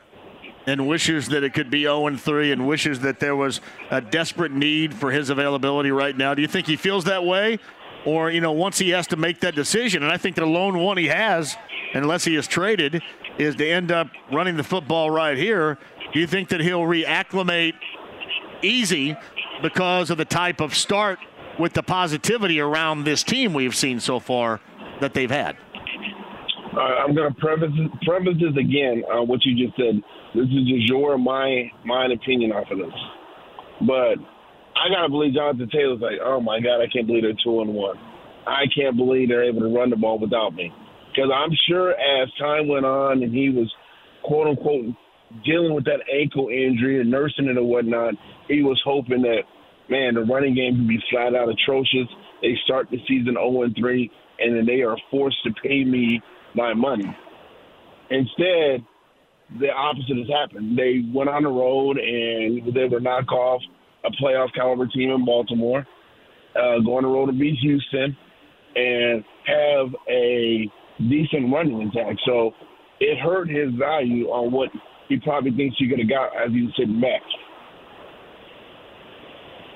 and wishes that it could be oh and three and wishes that there was a desperate need for his availability right now? Do you think he feels that way? Or, you know, once he has to make that decision, and I think the lone one he has, unless he is traded, is to end up running the football right here, do you think that he'll reacclimate easy because of the type of start with the positivity around this team we've seen so far that they've had? Uh, I'm going to preface, preface this again, uh, what you just said. This is just your, my, my opinion off of this. But I got to believe Jonathan Taylor's like, oh, my God, I can't believe they're two and one. I can't believe they're able to run the ball without me. Because I'm sure as time went on and he was, quote, unquote, dealing with that ankle injury and nursing it and whatnot, he was hoping that, man, the running game could be flat out atrocious. They start the season oh and three, and then they are forced to pay me my money. Instead, the opposite has happened. They went on the road and they were knock off a playoff caliber team in Baltimore, uh, go on the road to beat Houston, and have a decent running attack. So it hurt his value on what he probably thinks he could have got as he was sitting back.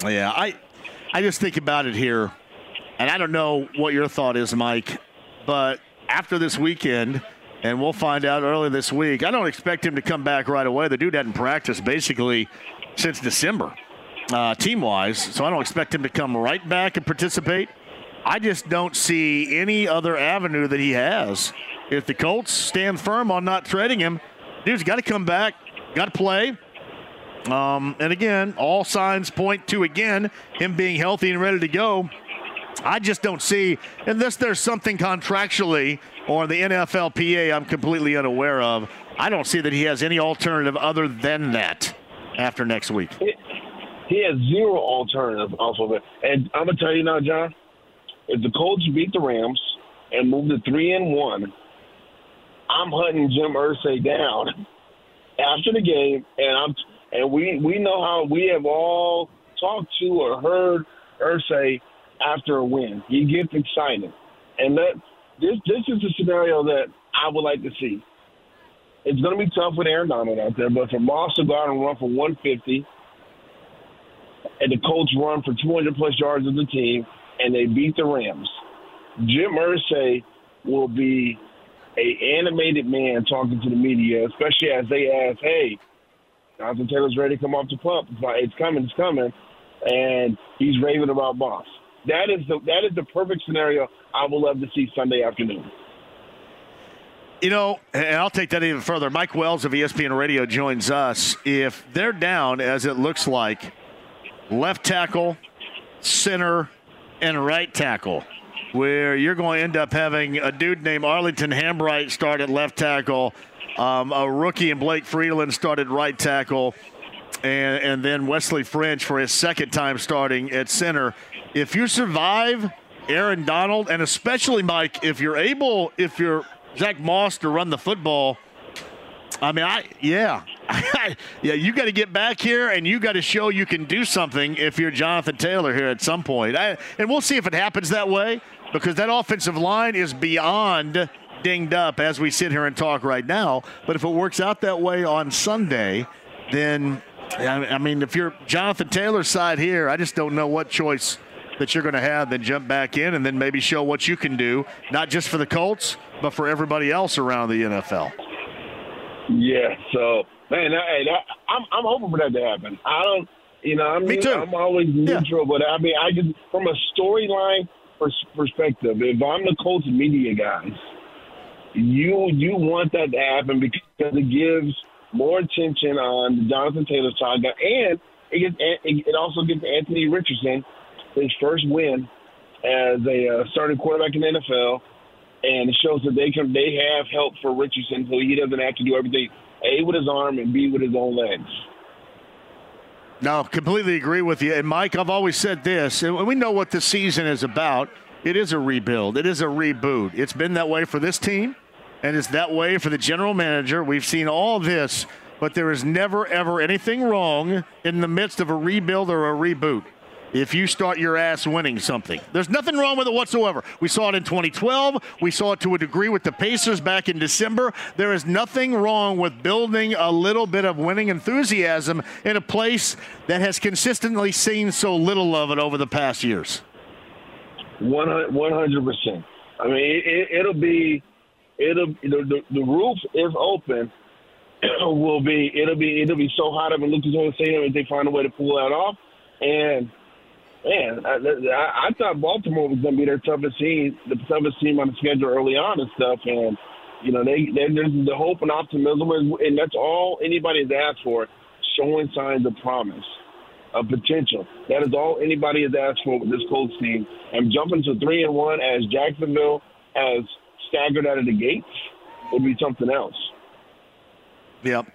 Yeah, I, I just think about it here, and I don't know what your thought is, Mike, but after this weekend, and we'll find out early this week, I don't expect him to come back right away. The dude hadn't practiced basically since December, uh, team-wise. So I don't expect him to come right back and participate. I just don't see any other avenue that he has. If the Colts stand firm on not trading him, dude's got to come back, got to play. Um, and again, all signs point to, again, him being healthy and ready to go. I just don't see, unless there's something contractually or the N F L P A I'm completely unaware of, I don't see that he has any alternative other than that after next week. It, he has zero alternative off of it. And I'm going to tell you now, John, if the Colts beat the Rams and move to three and one, I'm hunting Jim Irsay down after the game, and I'm and we, we know how we have all talked to or heard Irsay after a win. He gets excited. And that this this is a scenario that I would like to see. It's going to be tough with Aaron Donald out there, but for Moss to go out and run for one fifty and the Colts run for two hundred plus yards as a team and they beat the Rams, Jim Irsay will be a animated man talking to the media, especially as they ask, hey, Jonathan Taylor's ready to come off the pump. It's, like, it's coming, it's coming. And he's raving about Moss. That is the that is the perfect scenario I would love to see Sunday afternoon. You know, and I'll take that even further. Mike Wells of E S P N Radio joins us. If they're down, as it looks like, left tackle, center, and right tackle, where you're going to end up having a dude named Arlington Hambright start at left tackle, um, a rookie in Blake Freeland started right tackle, and, and then Wesley French for his second time starting at center. If you survive Aaron Donald, and especially, Mike, if you're able, if you're Zach Moss to run the football, I mean, I yeah. yeah, you got to get back here, and you got to show you can do something if you're Jonathan Taylor here at some point. I, and we'll see if it happens that way, because that offensive line is beyond dinged up as we sit here and talk right now. But if it works out that way on Sunday, then, I mean, if you're Jonathan Taylor's side here, I just don't know what choice that you're going to have then jump back in and then maybe show what you can do, not just for the Colts, but for everybody else around the N F L. Yeah, so, man, I, I, I'm, I'm hoping for that to happen. I don't, you know, I mean, Me too. I'm always neutral, yeah. But, I mean, I just, from a storyline pers- perspective, if I'm the Colts media guys, you you want that to happen because it gives more attention on the Jonathan Taylor saga, and it, gets, it also gives Anthony Richardson his first win as a uh, starting quarterback in the N F L, and it shows that they can they have help for Richardson, so he doesn't have to do everything A with his arm and B with his own legs. No, completely agree with you. And Mike, I've always said this, and we know what the season is about. It is a rebuild. It is a reboot. It's been that way for this team, and it's that way for the general manager. We've seen all this, but there is never, ever anything wrong in the midst of a rebuild or a reboot. If you start your ass winning something, there's nothing wrong with it whatsoever. We saw it in twenty twelve. We saw it to a degree with the Pacers back in December. There is nothing wrong with building a little bit of winning enthusiasm in a place that has consistently seen so little of it over the past years. one hundred percent. I mean, it, it'll be, it'll the, the roof is open. It'll will be, it'll be, it'll be so hot up in Lucas Oil Stadium if they find a way to pull that off. And Man, I, I, I thought Baltimore was going to be their toughest team, the toughest team on the schedule early on and stuff. And, you know, they, they there's the hope and optimism, is, and that's all anybody has asked for, showing signs of promise, of potential. That is all anybody has asked for with this Colts team. And jumping to three and one as Jacksonville has staggered out of the gates would be something else. Yep.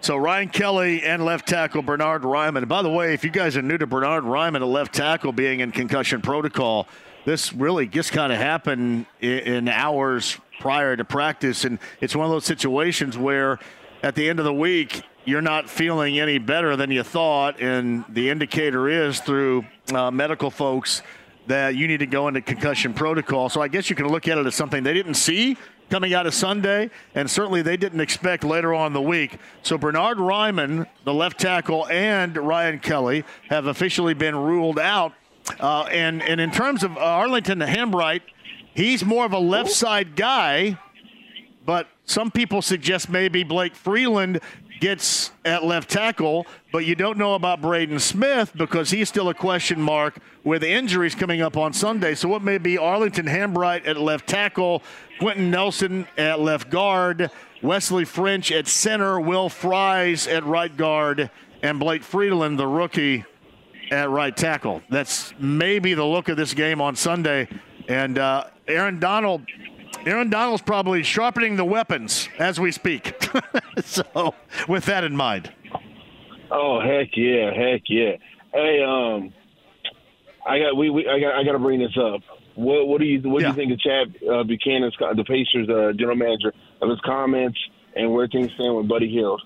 So Ryan Kelly and left tackle Bernhard Raimann. By the way, if you guys are new to Bernhard Raimann, a left tackle being in concussion protocol, this really just kind of happened in hours prior to practice. And it's one of those situations where at the end of the week, you're not feeling any better than you thought. And the indicator is through uh, medical folks that you need to go into concussion protocol. So I guess you can look at it as something they didn't see coming out of Sunday, and certainly they didn't expect later on in the week. So Bernhard Raimann, the left tackle, and Ryan Kelly have officially been ruled out. Uh, and, and in terms of Arlington Hambright, he's more of a left side guy, but some people suggest maybe Blake Freeland gets at left tackle, but you don't know about Braden Smith because he's still a question mark with injuries coming up on Sunday. So it may be Arlington Hambright at left tackle, Quentin Nelson at left guard, Wesley French at center, Will Fries at right guard, and Blake Freeland, the rookie, at right tackle. That's maybe the look of this game on Sunday. And uh, Aaron Donald... Aaron Donald's probably sharpening the weapons as we speak. So, with that in mind. Oh, heck yeah, heck yeah. Hey, um, I got we, we I got I got to bring this up. What what do you what yeah. do you think of Chad uh, Buchanan's, the Pacers' uh, general manager, of his comments and where things stand with Buddy Hield?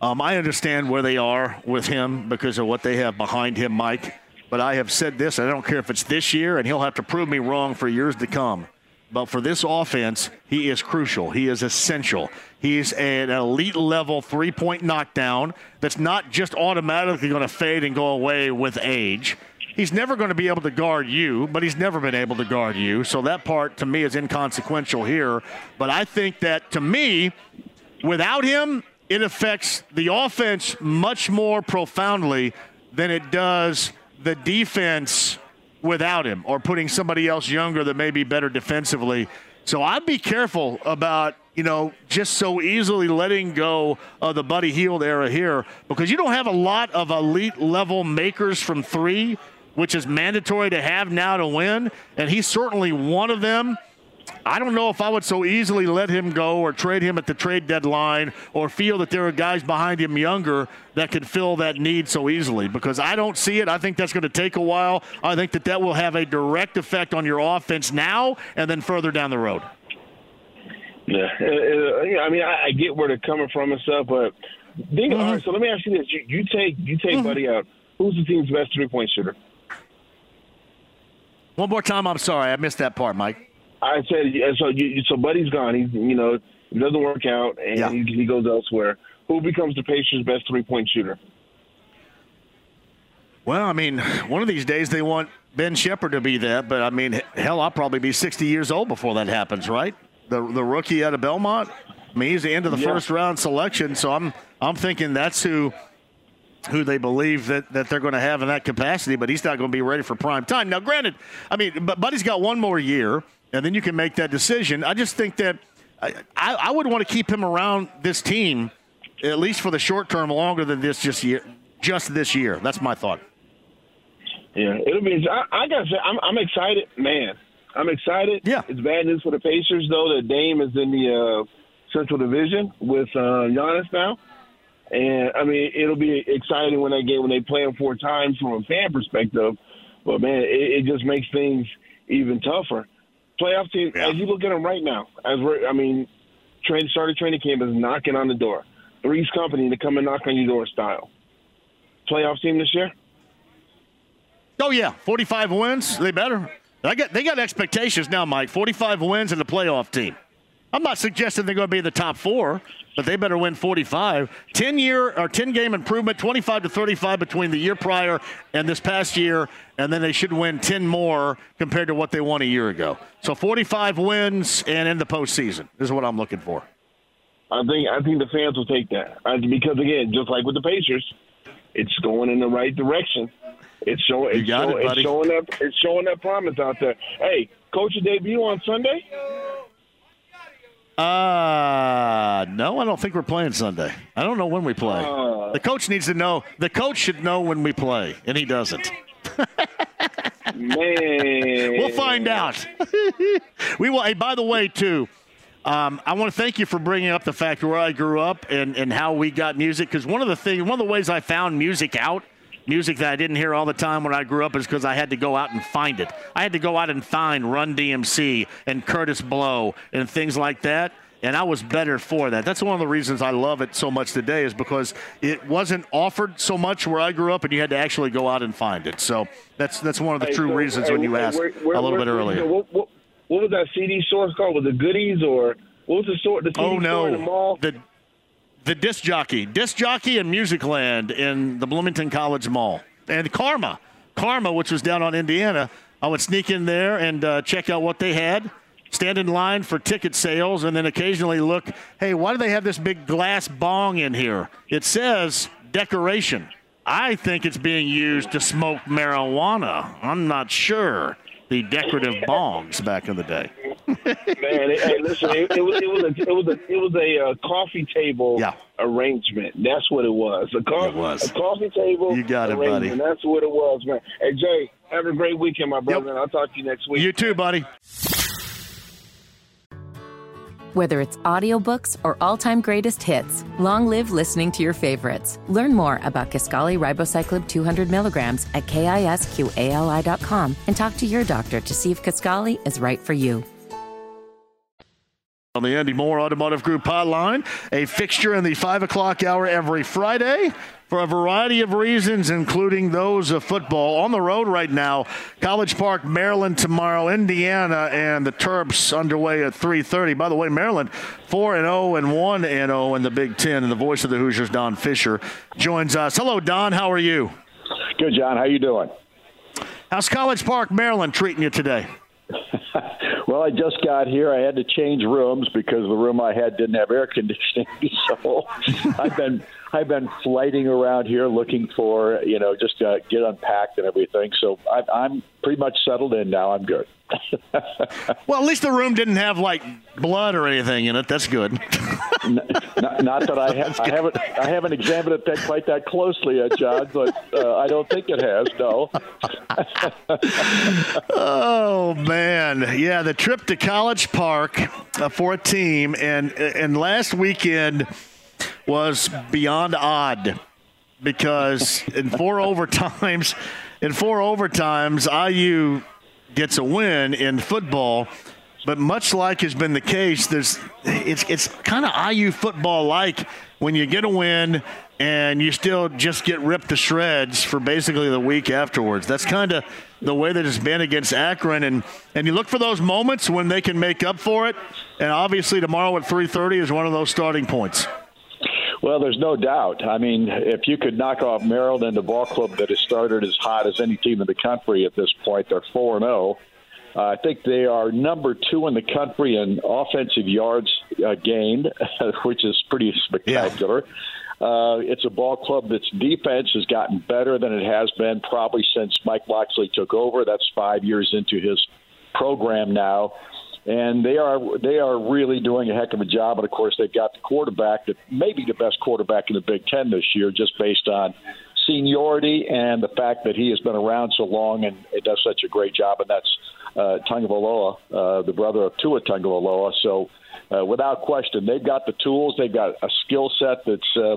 Um, I understand where they are with him because of what they have behind him, Mike. But I have said this, and I don't care if it's this year, and he'll have to prove me wrong for years to come. But for this offense, he is crucial. He is essential. He's an elite-level three-point knockdown that's not just automatically going to fade and go away with age. He's never going to be able to guard you, but he's never been able to guard you. So that part, to me, is inconsequential here. But I think that, to me, without him, it affects the offense much more profoundly than it does the defense without him, or putting somebody else younger that may be better defensively. So I'd be careful about, you know, just so easily letting go of the Buddy Hield era here, because you don't have a lot of elite-level makers from three, which is mandatory to have now to win, and he's certainly one of them. I don't know if I would so easily let him go or trade him at the trade deadline or feel that there are guys behind him younger that could fill that need so easily, because I don't see it. I think that's going to take a while. I think that that will have a direct effect on your offense now and then further down the road. Yeah, I mean, I get where they're coming from and stuff, but think, mm-hmm. all right, so let me ask you this. You, you take, you take mm-hmm. Buddy out. Who's the team's best three-point shooter? One more time. I'm sorry. I missed that part, Mike. I said, so you, so Buddy's gone. He, you know, it doesn't work out, and yeah. he, he goes elsewhere. Who becomes the Pacers' best three-point shooter? Well, I mean, one of these days they want Ben Shepherd to be that, but, I mean, hell, I'll probably be sixty years old before that happens, right? The the rookie out of Belmont? I mean, he's the end of the yeah. first-round selection, so I'm I'm thinking that's who – who they believe that, that they're going to have in that capacity, but he's not going to be ready for prime time. Now, granted, I mean, but Buddy's got one more year, and then you can make that decision. I just think that I, I would want to keep him around this team, at least for the short term, longer than this just year, just this year. That's my thought. Yeah, it'll be. I, I gotta say, I'm, I'm excited, man. I'm excited. Yeah, it's bad news for the Pacers though that Dame is in the uh, Central Division with uh, Giannis now. And, I mean, it'll be exciting when they get when they play them four times from a fan perspective. But, man, it, it just makes things even tougher. Playoff team, yeah. as you look at them right now, as we're, I mean, train, started training camp is knocking on the door. Three's company to come and knock on your door style. Playoff team this year? Oh, yeah, forty-five wins. They better. I got, they got expectations now, Mike, forty-five wins in the playoff team. I'm not suggesting they're going to be in the top four, but they better win forty-five. ten-year or ten-game improvement, twenty-five to thirty-five between the year prior and this past year, and then they should win ten more compared to what they won a year ago. So forty-five wins and in the postseason is what I'm looking for. I think I think the fans will take that because, again, just like with the Pacers, it's going in the right direction. It's showing. It's, show, it, it's showing up. It's showing that promise out there. Hey, coach, your debut on Sunday. Uh, no, I don't think we're playing Sunday. I don't know when we play. Uh, the coach needs to know. The coach should know when we play, and he doesn't. Man. We'll find out. We will. Hey, by the way, too, um, I want to thank you for bringing up the fact where I grew up and, and how we got music, because one of the things, one of the ways I found music out, music that I didn't hear all the time when I grew up, is because I had to go out and find it. I had to go out and find Run D M C and Curtis Blow and things like that, and I was better for that. That's one of the reasons I love it so much today, is because it wasn't offered so much where I grew up, and you had to actually go out and find it. So that's that's one of the hey, true so, reasons hey, when you hey, asked where, where, a little where, bit earlier. What, what, what was that C D source called? Was it Goodies, or what was the sort? The C D oh, no. store in the mall? The, The Disc Jockey. Disc Jockey and Musicland in the Bloomington College Mall. And Karma. Karma, which was down on Indiana. I would sneak in there and uh, check out what they had. stand in line for ticket sales, and then occasionally look, hey, why do they have this big glass bong in here? It says decoration. I think it's being used to smoke marijuana. I'm not sure. The decorative bongs back in the day. Man, it, hey, listen, it, it, was, it was a it was a, it was a uh, coffee table yeah. arrangement. That's what it was. A coffee, it was. A coffee table. You got it, buddy. That's what it was, man. Hey, Jay, have a great weekend, my brother. Yep. And I'll talk to you next week. You too, buddy. Whether it's audiobooks or all-time greatest hits, long live listening to your favorites. Learn more about Kisqali Ribocyclib two hundred milligrams at kisqali dot com and talk to your doctor to see if Kisqali is right for you. On the Andy Moore Automotive Group hotline, a fixture in the five o'clock hour every Friday for a variety of reasons, including those of football. On the road right now, College Park, Maryland tomorrow, Indiana, and the Terps underway at three thirty. By the way, Maryland four and oh and one and oh in the Big Ten, and the voice of the Hoosiers, Don Fischer, joins us. Hello, Don. How are you? Good, John. How you doing? How's College Park, Maryland treating you today? Well, I just got here. I had to change rooms because the room I had didn't have air conditioning. So I've been I've been flighting around here looking for, you know, just to get unpacked and everything. So I, I'm pretty much settled in now. I'm good. Well, at least the room didn't have, like, blood or anything in it. That's good. not, not that I, ha- I haven't I haven't examined it that quite that closely yet, John, but uh, I don't think it has, no. Oh, man. Yeah, the trip to College Park uh, for a team, and and last weekend was beyond odd because in four overtimes, in four overtimes, I U gets a win in football, but much like has been the case, there's it's it's kind of I U football-like when you get a win and you still just get ripped to shreds for basically the week afterwards. That's kind of the way that it's been against Akron, and, and you look for those moments when they can make up for it, and obviously tomorrow at three thirty is one of those starting points. Well, there's no doubt. I mean, if you could knock off Maryland, the ball club that has started as hot as any team in the country at this point, they're four and oh. Uh, I think they are number two in the country in offensive yards uh, gained, which is pretty spectacular. Yeah. Uh, it's a ball club that's defense has gotten better than it has been probably since Mike Loxley took over. That's five years into his program now. And they are they are really doing a heck of a job. And, of course, they've got the quarterback that may be the best quarterback in the Big Ten this year just based on seniority and the fact that he has been around so long and it does such a great job. And that's uh, Tagovailoa, uh, the brother of Tua Tagovailoa. So, uh, without question, they've got the tools. They've got a skill set that's uh,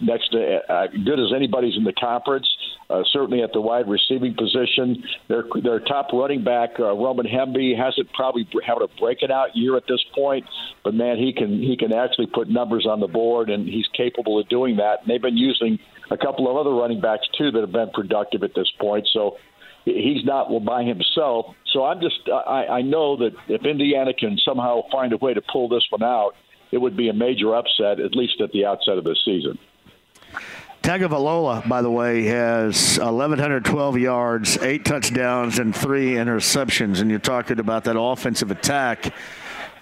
next to uh, good as anybody's in the conference. Uh, certainly at the wide receiving position, their their top running back uh, Roman Hemby hasn't probably had a breaking out year at this point, but man, he can he can actually put numbers on the board, and he's capable of doing that. And they've been using a couple of other running backs too that have been productive at this point. So he's not well, by himself. So I'm just I, I know that if Indiana can somehow find a way to pull this one out, it would be a major upset, at least at the outset of the season. Tagovailoa, by the way, has eleven twelve yards, eight touchdowns, and three interceptions. And you're talking about that offensive attack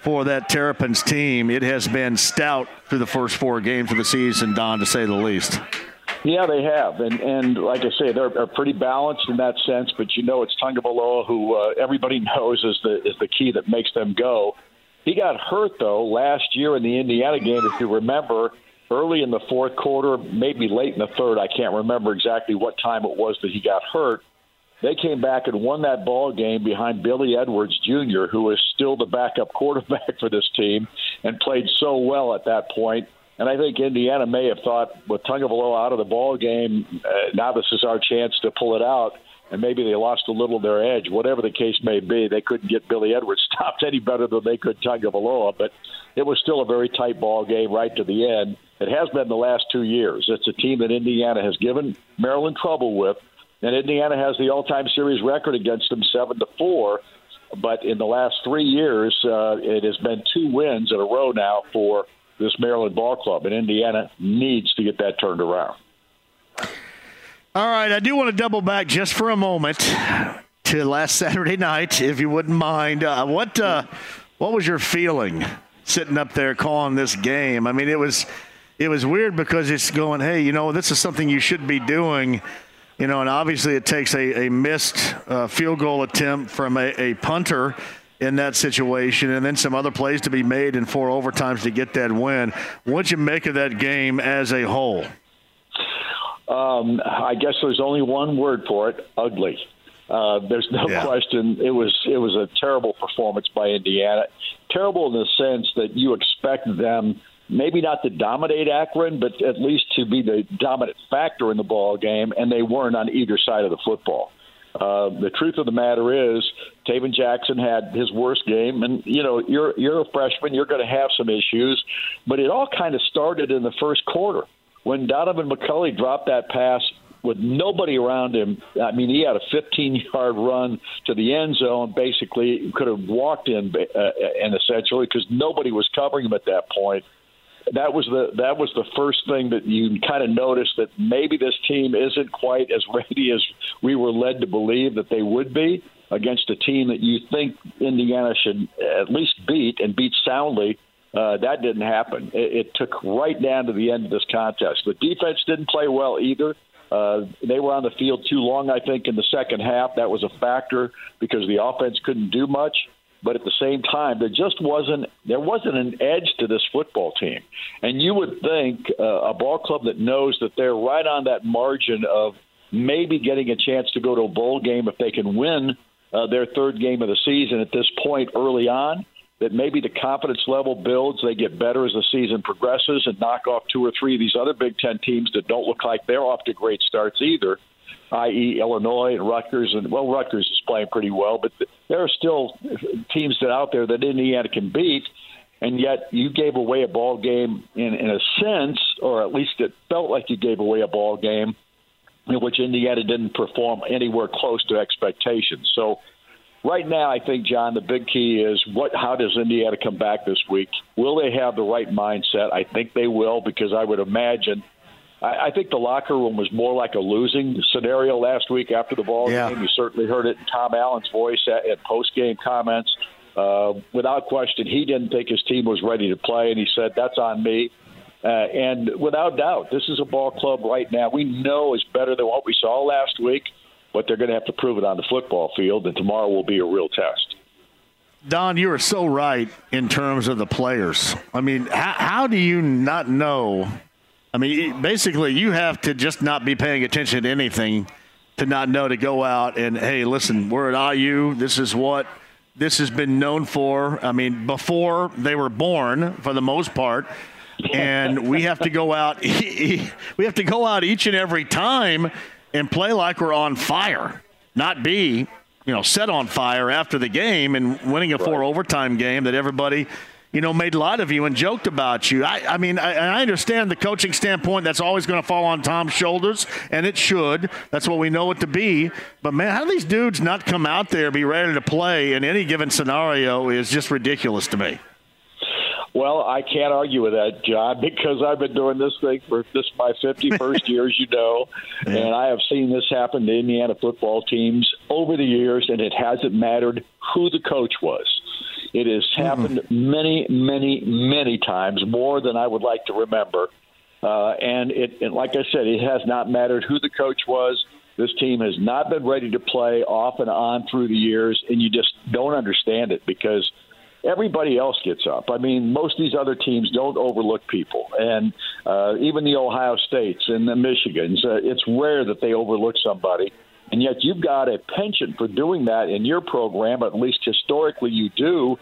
for that Terrapins team. It has been stout through the first four games of the season, Don, to say the least. Yeah, they have. And, and like I say, they're, they're pretty balanced in that sense. But, you know, it's Tagovailoa who uh, everybody knows is the is the key that makes them go. He got hurt, though, last year in the Indiana game, if you remember. Early in the fourth quarter, maybe late in the third, I can't remember exactly what time it was that he got hurt. They came back and won that ball game behind Billy Edwards Junior, who is still the backup quarterback for this team and played so well at that point. And I think Indiana may have thought, with Tagovailoa out of the ball game, uh, now this is our chance to pull it out. And maybe they lost a little of their edge. Whatever the case may be, they couldn't get Billy Edwards stopped any better than they could Tagovailoa. But it was still a very tight ball game right to the end. It has been the last two years. It's a team that Indiana has given Maryland trouble with, and Indiana has the all-time series record against them, seven to four. But in the last three years, uh, it has been two wins in a row now for this Maryland ball club, and Indiana needs to get that turned around. All right, I do want to double back just for a moment to last Saturday night, if you wouldn't mind. Uh, what? Uh, what was your feeling sitting up there calling this game? I mean, it was it was weird because it's going, hey, you know, this is something you should be doing. You know, and obviously it takes a, a missed uh, field goal attempt from a, a punter in that situation, and then some other plays to be made in four overtimes to get that win. What'd you make of that game as a whole? Um, I guess there's only one word for it, ugly. Uh, there's no yeah. question. It was it was a terrible performance by Indiana. Terrible in the sense that you expect them maybe not to dominate Akron, but at least to be the dominant factor in the ball game, and they weren't on either side of the football. Uh, the truth of the matter is, Taven Jackson had his worst game, and you know you're you're a freshman, you're going to have some issues. But it all kind of started in the first quarter when Donovan McCulley dropped that pass with nobody around him. I mean, he had a fifteen-yard run to the end zone. Basically, could have walked in, uh, and essentially because nobody was covering him at that point. That was the that was the first thing that you kind of noticed that maybe this team isn't quite as ready as we were led to believe that they would be against a team that you think Indiana should at least beat and beat soundly. Uh, that didn't happen. It, it took right down to the end of this contest. The defense didn't play well either. Uh, they were on the field too long, I think, in the second half. That was a factor because the offense couldn't do much. But at the same time, there just wasn't there wasn't an edge to this football team. And you would think uh, a ball club that knows that they're right on that margin of maybe getting a chance to go to a bowl game if they can win uh, their third game of the season at this point early on, that maybe the confidence level builds, they get better as the season progresses and knock off two or three of these other Big Ten teams that don't look like they're off to great starts either, that is. Illinois and Rutgers. And, well, Rutgers is playing pretty well, but there are still teams that out there that Indiana can beat, and yet you gave away a ball game in, in a sense, or at least it felt like you gave away a ball game in which Indiana didn't perform anywhere close to expectations. So right now, I think, John, the big key is what? How does Indiana come back this week? Will they have the right mindset? I think they will, because I would imagine – I think the locker room was more like a losing scenario last week after the ball yeah. game. You certainly heard it in Tom Allen's voice at, at post-game comments. Uh, without question, he didn't think his team was ready to play, and he said, that's on me. Uh, and without doubt, this is a ball club right now we know is better than what we saw last week, but they're going to have to prove it on the football field, and tomorrow will be a real test. Don, you are so right in terms of the players. I mean, how, how do you not know – I mean, basically, you have to just not be paying attention to anything to not know to go out and, hey, listen, we're at I U. This is what this has been known for. I mean, before they were born, for the most part, and we have to go out. We have to go out each and every time and play like we're on fire, not be, you know, set on fire after the game and winning a right. four overtime game that everybody. You know, made a lot of you and joked about you. I, I mean, I, I understand the coaching standpoint. That's always going to fall on Tom's shoulders, and it should. That's what we know it to be. But, man, how do these dudes not come out there, be ready to play in any given scenario is just ridiculous to me. Well, I can't argue with that, John, because I've been doing this thing for this my fifty-first year, as you know, yeah. and I have seen this happen to Indiana football teams over the years, and it hasn't mattered who the coach was. It has happened many, many, many times, more than I would like to remember. Uh, and, it, and like I said, it has not mattered who the coach was. This team has not been ready to play off and on through the years, and you just don't understand it because everybody else gets up. I mean, most of these other teams don't overlook people, and uh, even the Ohio States and the Michigans, uh, it's rare that they overlook somebody. And yet you've got a penchant for doing that in your program, at least historically you do.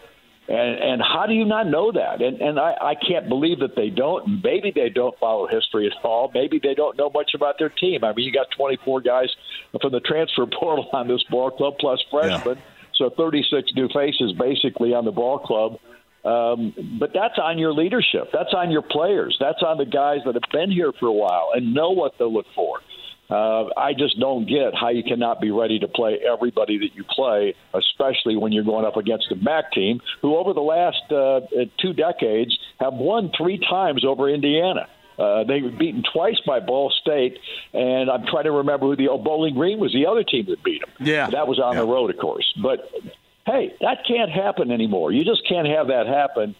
And, and how do you not know that? And, and I, I can't believe that they don't. Maybe they don't follow history at all. Maybe they don't know much about their team. I mean, you got twenty-four guys from the transfer portal on this ball club, plus freshmen. Yeah. So thirty-six new faces basically on the ball club. Um, but that's on your leadership. That's on your players. That's on the guys that have been here for a while and know what they look for. Uh, I just don't get how you cannot be ready to play everybody that you play, especially when you're going up against a M A C team, who over the last uh, two decades have won three times over Indiana. Uh, they were beaten twice by Ball State, and I'm trying to remember who the oh, Bowling Green was the other team that beat them. Yeah. That was on yeah. the road, of course. But hey, that can't happen anymore. You just can't have that happen.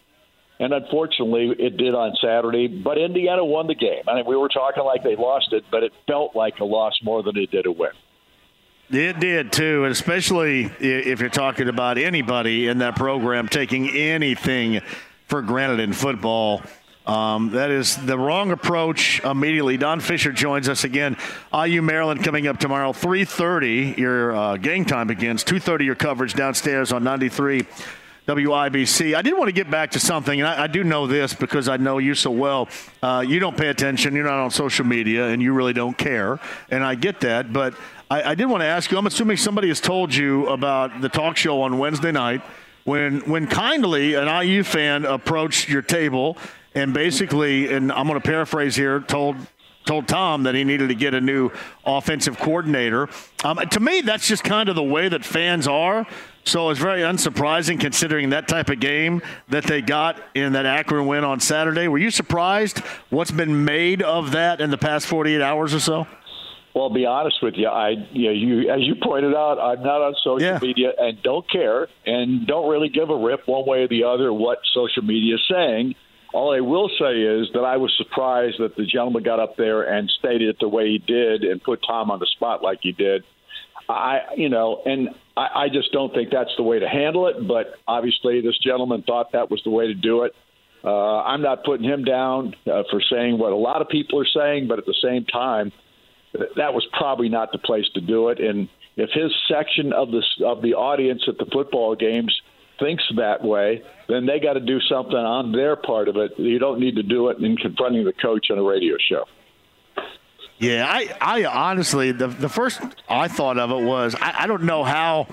And unfortunately, it did on Saturday. But Indiana won the game. I mean, we were talking like they lost it, but it felt like a loss more than it did a win. It did, too, and especially if you're talking about anybody in that program taking anything for granted in football. Um, that is the wrong approach immediately. Don Fischer joins us again. I U Maryland coming up tomorrow, three thirty. Your uh, game time begins. two thirty your coverage downstairs on ninety-three W I B C. I did want to get back to something, and I, I do know this because I know you so well. Uh, you don't pay attention. You're not on social media, and you really don't care, and I get that. But I, I did want to ask you, I'm assuming somebody has told you about the talk show on Wednesday night when, when kindly an I U fan approached your table and basically, and I'm going to paraphrase here, told told Tom that he needed to get a new offensive coordinator. Um, to me, that's just kind of the way that fans are. So it's very unsurprising considering that type of game that they got in that Akron win on Saturday. Were you surprised what's been made of that in the past forty-eight hours or so? Well, I'll be honest with you, I, you, know, you as you pointed out, I'm not on social yeah. media and don't care and don't really give a rip one way or the other what social media is saying. All I will say is that I was surprised that the gentleman got up there and stated it the way he did and put Tom on the spot like he did. I, you know, and I, I just don't think that's the way to handle it. But obviously, this gentleman thought that was the way to do it. Uh, I'm not putting him down uh, for saying what a lot of people are saying, but at the same time, that was probably not the place to do it. And if his section of the of the audience at the football games thinks that way, then they got to do something on their part of it. You don't need to do it in confronting the coach on a radio show. Yeah, I, I honestly, the the first I thought of it was, I, I don't know how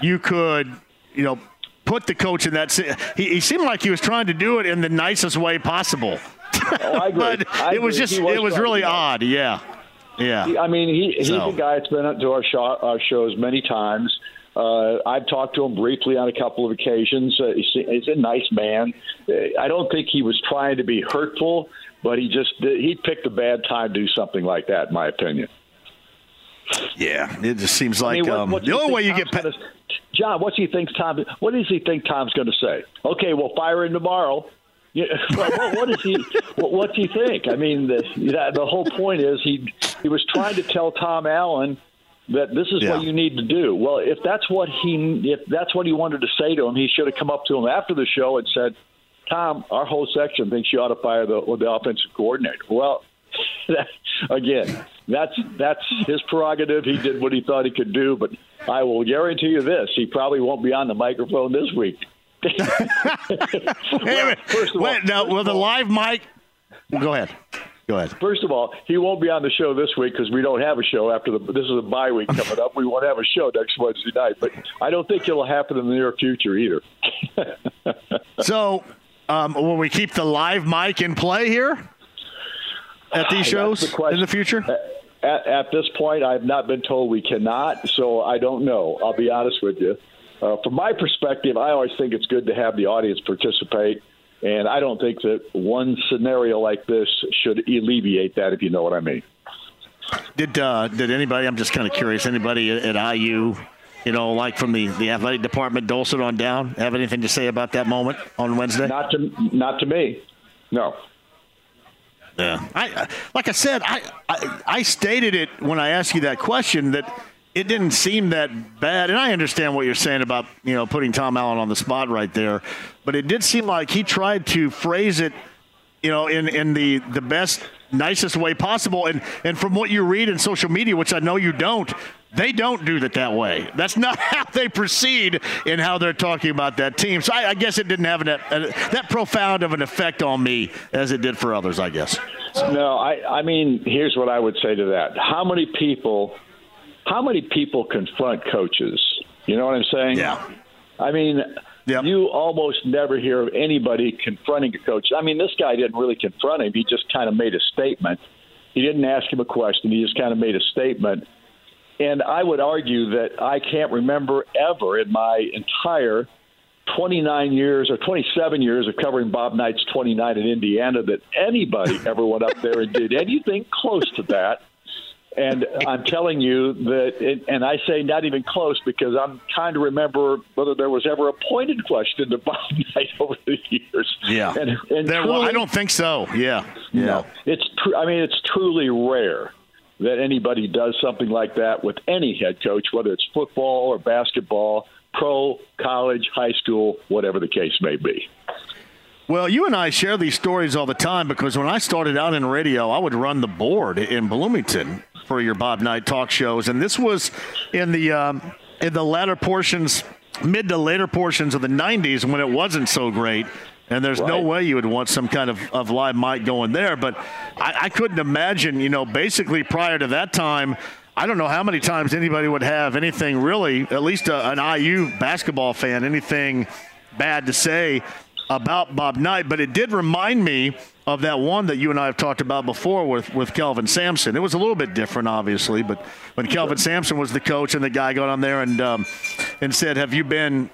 you could, you know, put the coach in that. He, he seemed like he was trying to do it in the nicest way possible. Oh, I agree. but I agree. It was just, was it was really odd. Yeah, yeah. I mean, he, he's so. a guy that's been up to our, show, our shows many times. Uh, I've talked to him briefly on a couple of occasions. Uh, he's, he's a nice man. I don't think he was trying to be hurtful, but he just he picked a bad time to do something like that, in my opinion. Yeah, it just seems like I mean, what, um, what the only way you Tom's get pa- gonna, John, what do you think Tom? What does he think Tom's going to say? Okay, we'll fire him tomorrow. Yeah, well, what, what is he? What, what do you think? I mean, the, the whole point is he he was trying to tell Tom Allen that this is yeah. what you need to do. Well, if that's what he if that's what he wanted to say to him, he should have come up to him after the show and said, Tom, our whole section thinks you ought to fire the, the offensive coordinator. Well, that, again, that's that's his prerogative. He did what he thought he could do, but I will guarantee you this, he probably won't be on the microphone this week. well, first of Wait, all, now, will the live mic – go ahead. Go ahead. First of all, he won't be on the show this week because we don't have a show after the. This is a bye week coming up. We won't have a show next Wednesday night, but I don't think it'll happen in the near future either. So, um, will we keep the live mic in play here at these shows the in the future? At, at this point, I've not been told we cannot, so I don't know. I'll be honest with you. Uh, from my perspective, I always think it's good to have the audience participate. And I don't think that one scenario like this should alleviate that, if you know what I mean. Did uh, did anybody, I'm just kind of curious, anybody at I U, you know, like from the, the athletic department, Dulcet on down, have anything to say about that moment on Wednesday? Not to not to me, no. Yeah. I Like I said, I, I, I stated it when I asked you that question that it didn't seem that bad. And I understand what you're saying about, you know, putting Tom Allen on the spot right there. But it did seem like he tried to phrase it, you know, in, in the, the best, nicest way possible. And and from what you read in social media, which I know you don't, they don't do it that way. That's not how they proceed in how they're talking about that team. So I, I guess it didn't have an, a, that profound of an effect on me as it did for others, I guess. So. No, I, I mean, here's what I would say to that. How many people – How many people confront coaches? You know what I'm saying? Yeah. I mean, yep. You almost never hear of anybody confronting a coach. I mean, this guy didn't really confront him. He just kind of made a statement. He didn't ask him a question. He just kind of made a statement. And I would argue that I can't remember ever in my entire twenty-nine years or twenty-seven years of covering Bob Knight's twenty-nine in Indiana that anybody ever went up there and did anything close to that. And I'm telling you that, it, and I say not even close, because I'm trying to remember whether there was ever a pointed question to Bob Knight over the years. Yeah, and, and there, truly, well, I don't think so. Yeah, yeah. No, it's tr- I mean, it's truly rare that anybody does something like that with any head coach, whether it's football or basketball, pro, college, high school, whatever the case may be. Well, you and I share these stories all the time, because when I started out in radio, I would run the board in Bloomington for your Bob Knight talk shows. And this was in the um, in the latter portions, mid to later portions of the nineties, when it wasn't so great. And there's right. no way you would want some kind of, of live mic going there. But I, I couldn't imagine, you know, basically prior to that time, I don't know how many times anybody would have anything really, at least a, an I U basketball fan, anything bad to say about Bob Knight. But it did remind me of that one that you and I have talked about before with, with Kelvin Sampson. It was a little bit different, obviously, but when Kelvin sure. Sampson was the coach, and the guy got on there and um, and said, have you been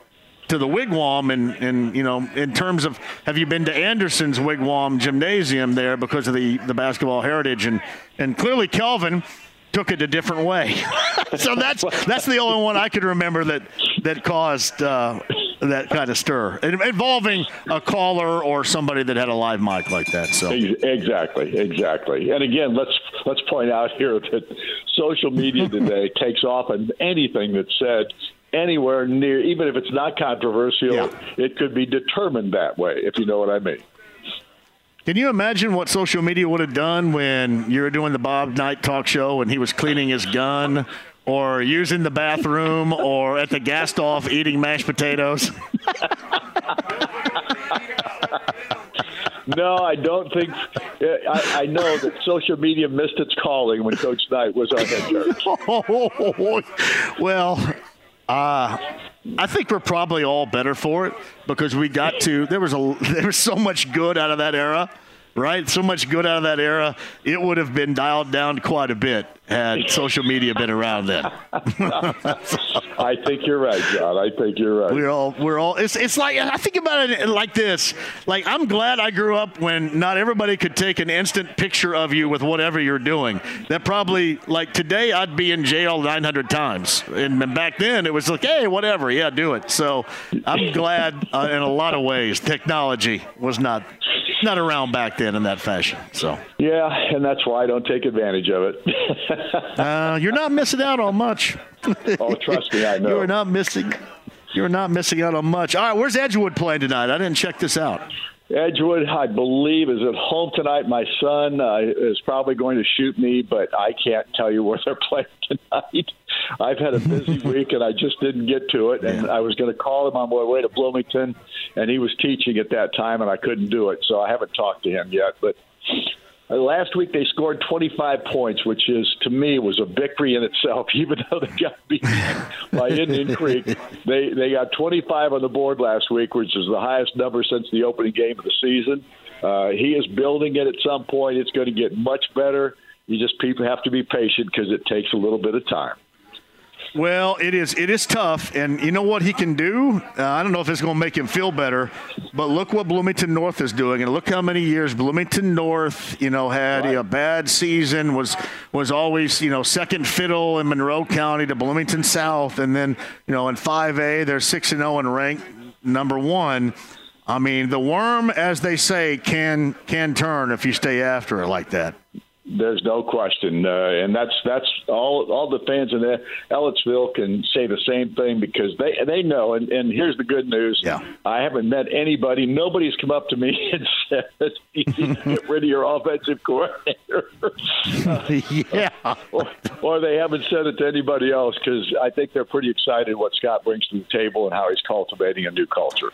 to the Wigwam? And, and, you know, in terms of, have you been to Anderson's Wigwam gymnasium there because of the, the basketball heritage? And, and clearly Kelvin took it a different way. So that's that's the only one I could remember that, that caused uh, that kind of stir, involving a caller or somebody that had a live mic like that. So exactly, exactly. And again, let's let's point out here that social media today takes off, and anything that's said anywhere near, even if it's not controversial, yeah. it could be determined that way, if you know what I mean. Can you imagine what social media would have done when you were doing the Bob Knight talk show and he was cleaning his gun or using the bathroom or at the Gastoff eating mashed potatoes? No, I don't think I, I know that social media missed its calling when Coach Knight was our head coach. Well, Uh, I think we're probably all better for it, because we got to, there was a, there was so much good out of that era, right? So much good out of that era. It would have been dialed down quite a bit had social media been around then. So, I think you're right, John. I think you're right. We're all, we're all, it's, it's like, I think about it like this. Like, I'm glad I grew up when not everybody could take an instant picture of you with whatever you're doing. That probably, like today, I'd be in jail nine hundred times. And back then it was like, hey, whatever. Yeah, do it. So I'm glad uh, in a lot of ways, technology was not, not around back then in that fashion. So yeah, and that's why I don't take advantage of it. Uh, you're not missing out on much. Oh, trust me, I know. You're not missing. You're not missing out on much. All right, where's Edgewood playing tonight? I didn't check this out. Edgewood, I believe, is at home tonight. My son uh, is probably going to shoot me, but I can't tell you where they're playing tonight. I've had a busy week, and I just didn't get to it. And yeah. I was going to call him on my way to Bloomington, and he was teaching at that time, and I couldn't do it, so I haven't talked to him yet. But last week they scored twenty-five points, which is, to me, was a victory in itself, even though they got beaten by Indian Creek. They they got twenty-five on the board last week, which is the highest number since the opening game of the season. Uh, he is building it at some point. It's going to get much better. You just people have to be patient, because it takes a little bit of time. Well, it is it is tough, and you know what he can do? Uh, I don't know if it's going to make him feel better, but look what Bloomington North is doing, and look how many years Bloomington North, you know, had right. a bad season, was was always, you know, second fiddle in Monroe County to Bloomington South, and then, you know, in five A, they're six and oh and ranked number one. I mean, the worm, as they say, can can turn if you stay after it like that. There's no question, uh, and that's that's all. All the fans in Ellettsville can say the same thing, because they they know. And, and here's the good news: yeah. I haven't met anybody. Nobody's come up to me and said, "You need to get rid of your offensive coordinator." yeah, or, or they haven't said it to anybody else, because I think they're pretty excited what Scott brings to the table and how he's cultivating a new culture.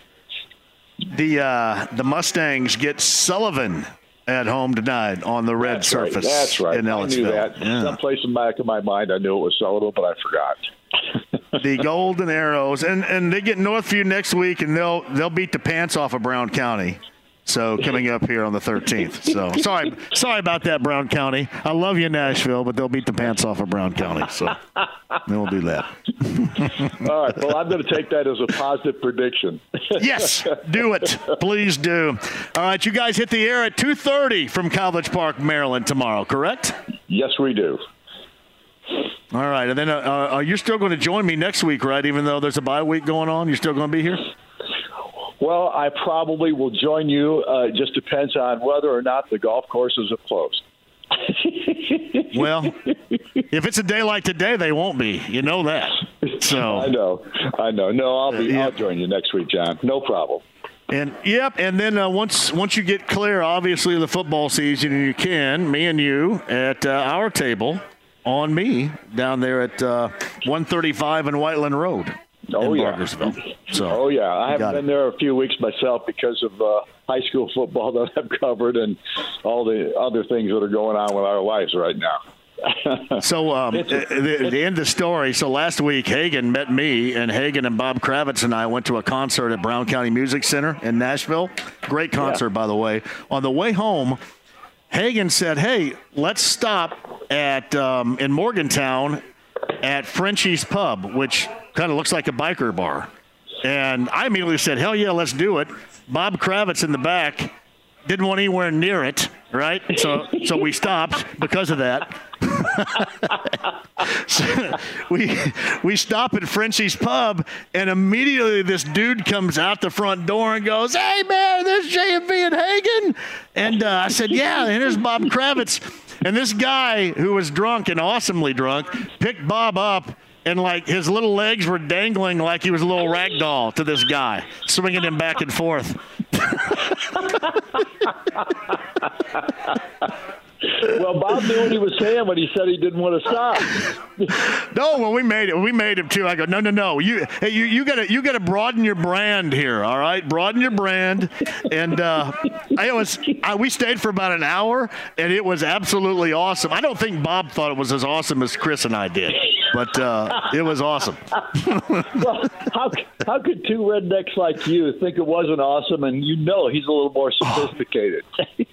The uh, the Mustangs get Sullivan at home tonight on the red that's surface. Right. That's right. In Ellettsville. I knew that. Yeah. Someplace in the back of my mind, I knew it was Sullivan, but I forgot. The Golden Arrows, and and they get Northview next week, and they'll they'll beat the pants off of Brown County. So coming up here on the thirteenth. So sorry, sorry about that, Brown County. I love you, Nashville, but they'll beat the pants off of Brown County. So they won't do that. All right. Well, I'm going to take that as a positive prediction. Yes, do it, please do. All right, you guys hit the air at two thirty from College Park, Maryland tomorrow, correct? Yes, we do. All right. And then uh, uh, you're still going to join me next week, right? Even though there's a bye week going on, you're still going to be here? Well, I probably will join you. Uh, it just depends on whether or not the golf courses are closed. Well, if it's a day like today, they won't be. You know that. So I know. I know. No, I'll be. Uh, yeah. I'll join you next week, John. No problem. And yep. And then uh, once once you get clear, obviously, of the football season, and you can, me and you at uh, our table on me down there at uh, one thirty-five and Whiteland Road. Oh yeah. So, oh yeah. I haven't been it. there a few weeks myself because of uh, high school football that I've covered and all the other things that are going on with our lives right now. So um, the, the end of the story. So last week, Hagen met me, and Hagen and Bob Kravitz and I went to a concert at Brown County Music Center in Nashville. Great concert, yeah. by the way. On the way home, Hagen said, "Hey, let's stop at um, in Morgantown at Frenchie's Pub, which." Kind of looks like a biker bar. And I immediately said, hell yeah, let's do it. Bob Kravitz in the back didn't want anywhere near it, right? So so we stopped because of that. So we we stop at Frenchie's Pub, and immediately this dude comes out the front door and goes, hey, man, there's J and B and Hagen. And uh, I said, yeah, and here's Bob Kravitz. And this guy who was drunk and awesomely drunk picked Bob up, and, like, his little legs were dangling like he was a little rag doll to this guy, swinging him back and forth. Well, Bob knew what he was saying when he said he didn't want to stop. No, well, we made it. We made him, too. I go, no, no, no. You hey, you, you got to you gotta broaden your brand here, all right? Broaden your brand. And uh, I was, I, we stayed for about an hour, and it was absolutely awesome. I don't think Bob thought it was as awesome as Chris and I did. But uh, it was awesome. Well, how how could two rednecks like you think it wasn't awesome? And you know he's a little more sophisticated.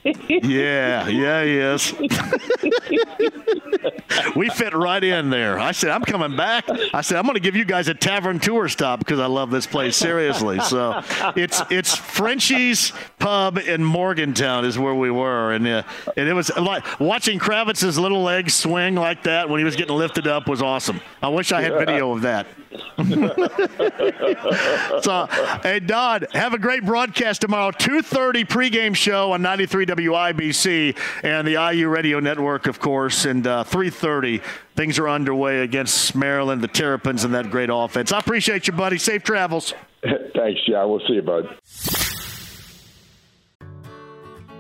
yeah, yeah, he is. We fit right in there. I said, I'm coming back. I said, I'm going to give you guys a tavern tour stop because I love this place, seriously. So it's it's Frenchie's Pub in Morgantown is where we were. And, uh, and it was like watching Kravitz's little legs swing like that when he was getting lifted up was awesome. I wish I had yeah. video of that. So, hey, Don, have a great broadcast tomorrow, two thirty pregame show on ninety-three W I B C and the I U Radio Network, of course, and uh, three thirty. Things are underway against Maryland, the Terrapins, and that great offense. I appreciate you, buddy. Safe travels. Thanks, John. We'll see you, bud.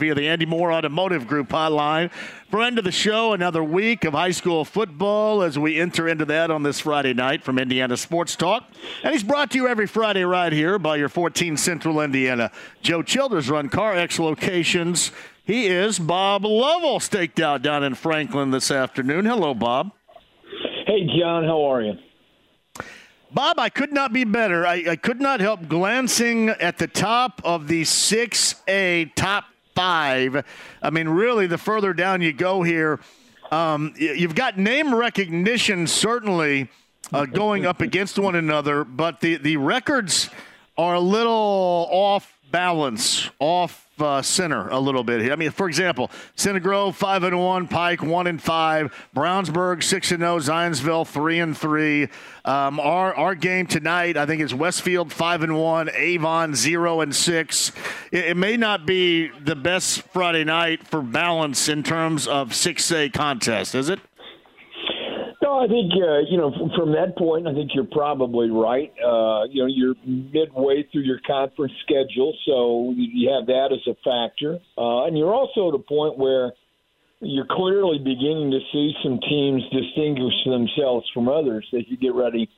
Via the Andy Moore Automotive Group hotline. Friend of the show, another week of high school football as we enter into that on this Friday night from Indiana Sports Talk. And he's brought to you every Friday right here by your fourteen Central Indiana Joe Childers Run Car X locations. He is Bob Lovell, staked out down in Franklin this afternoon. Hello, Bob. Hey, John. How are you? Bob, I could not be better. I, I could not help glancing at the top of the six A top five. I mean, really, the further down you go here, um, you've got name recognition certainly uh, going up against one another, but the, the records are a little off balance, off uh, center a little bit here. I mean, for example, Center Grove five and one, Pike one and five, Brownsburg six and zero, Zionsville three and three. Um, our our game tonight, I think, is Westfield five and one, Avon zero and six. It, it may not be the best Friday night for balance in terms of six A contest, is it? No, I think, uh, you know, from that point, I think you're probably right. Uh, you know, you're midway through your conference schedule, so you have that as a factor. Uh, and you're also at a point where you're clearly beginning to see some teams distinguish themselves from others as you get ready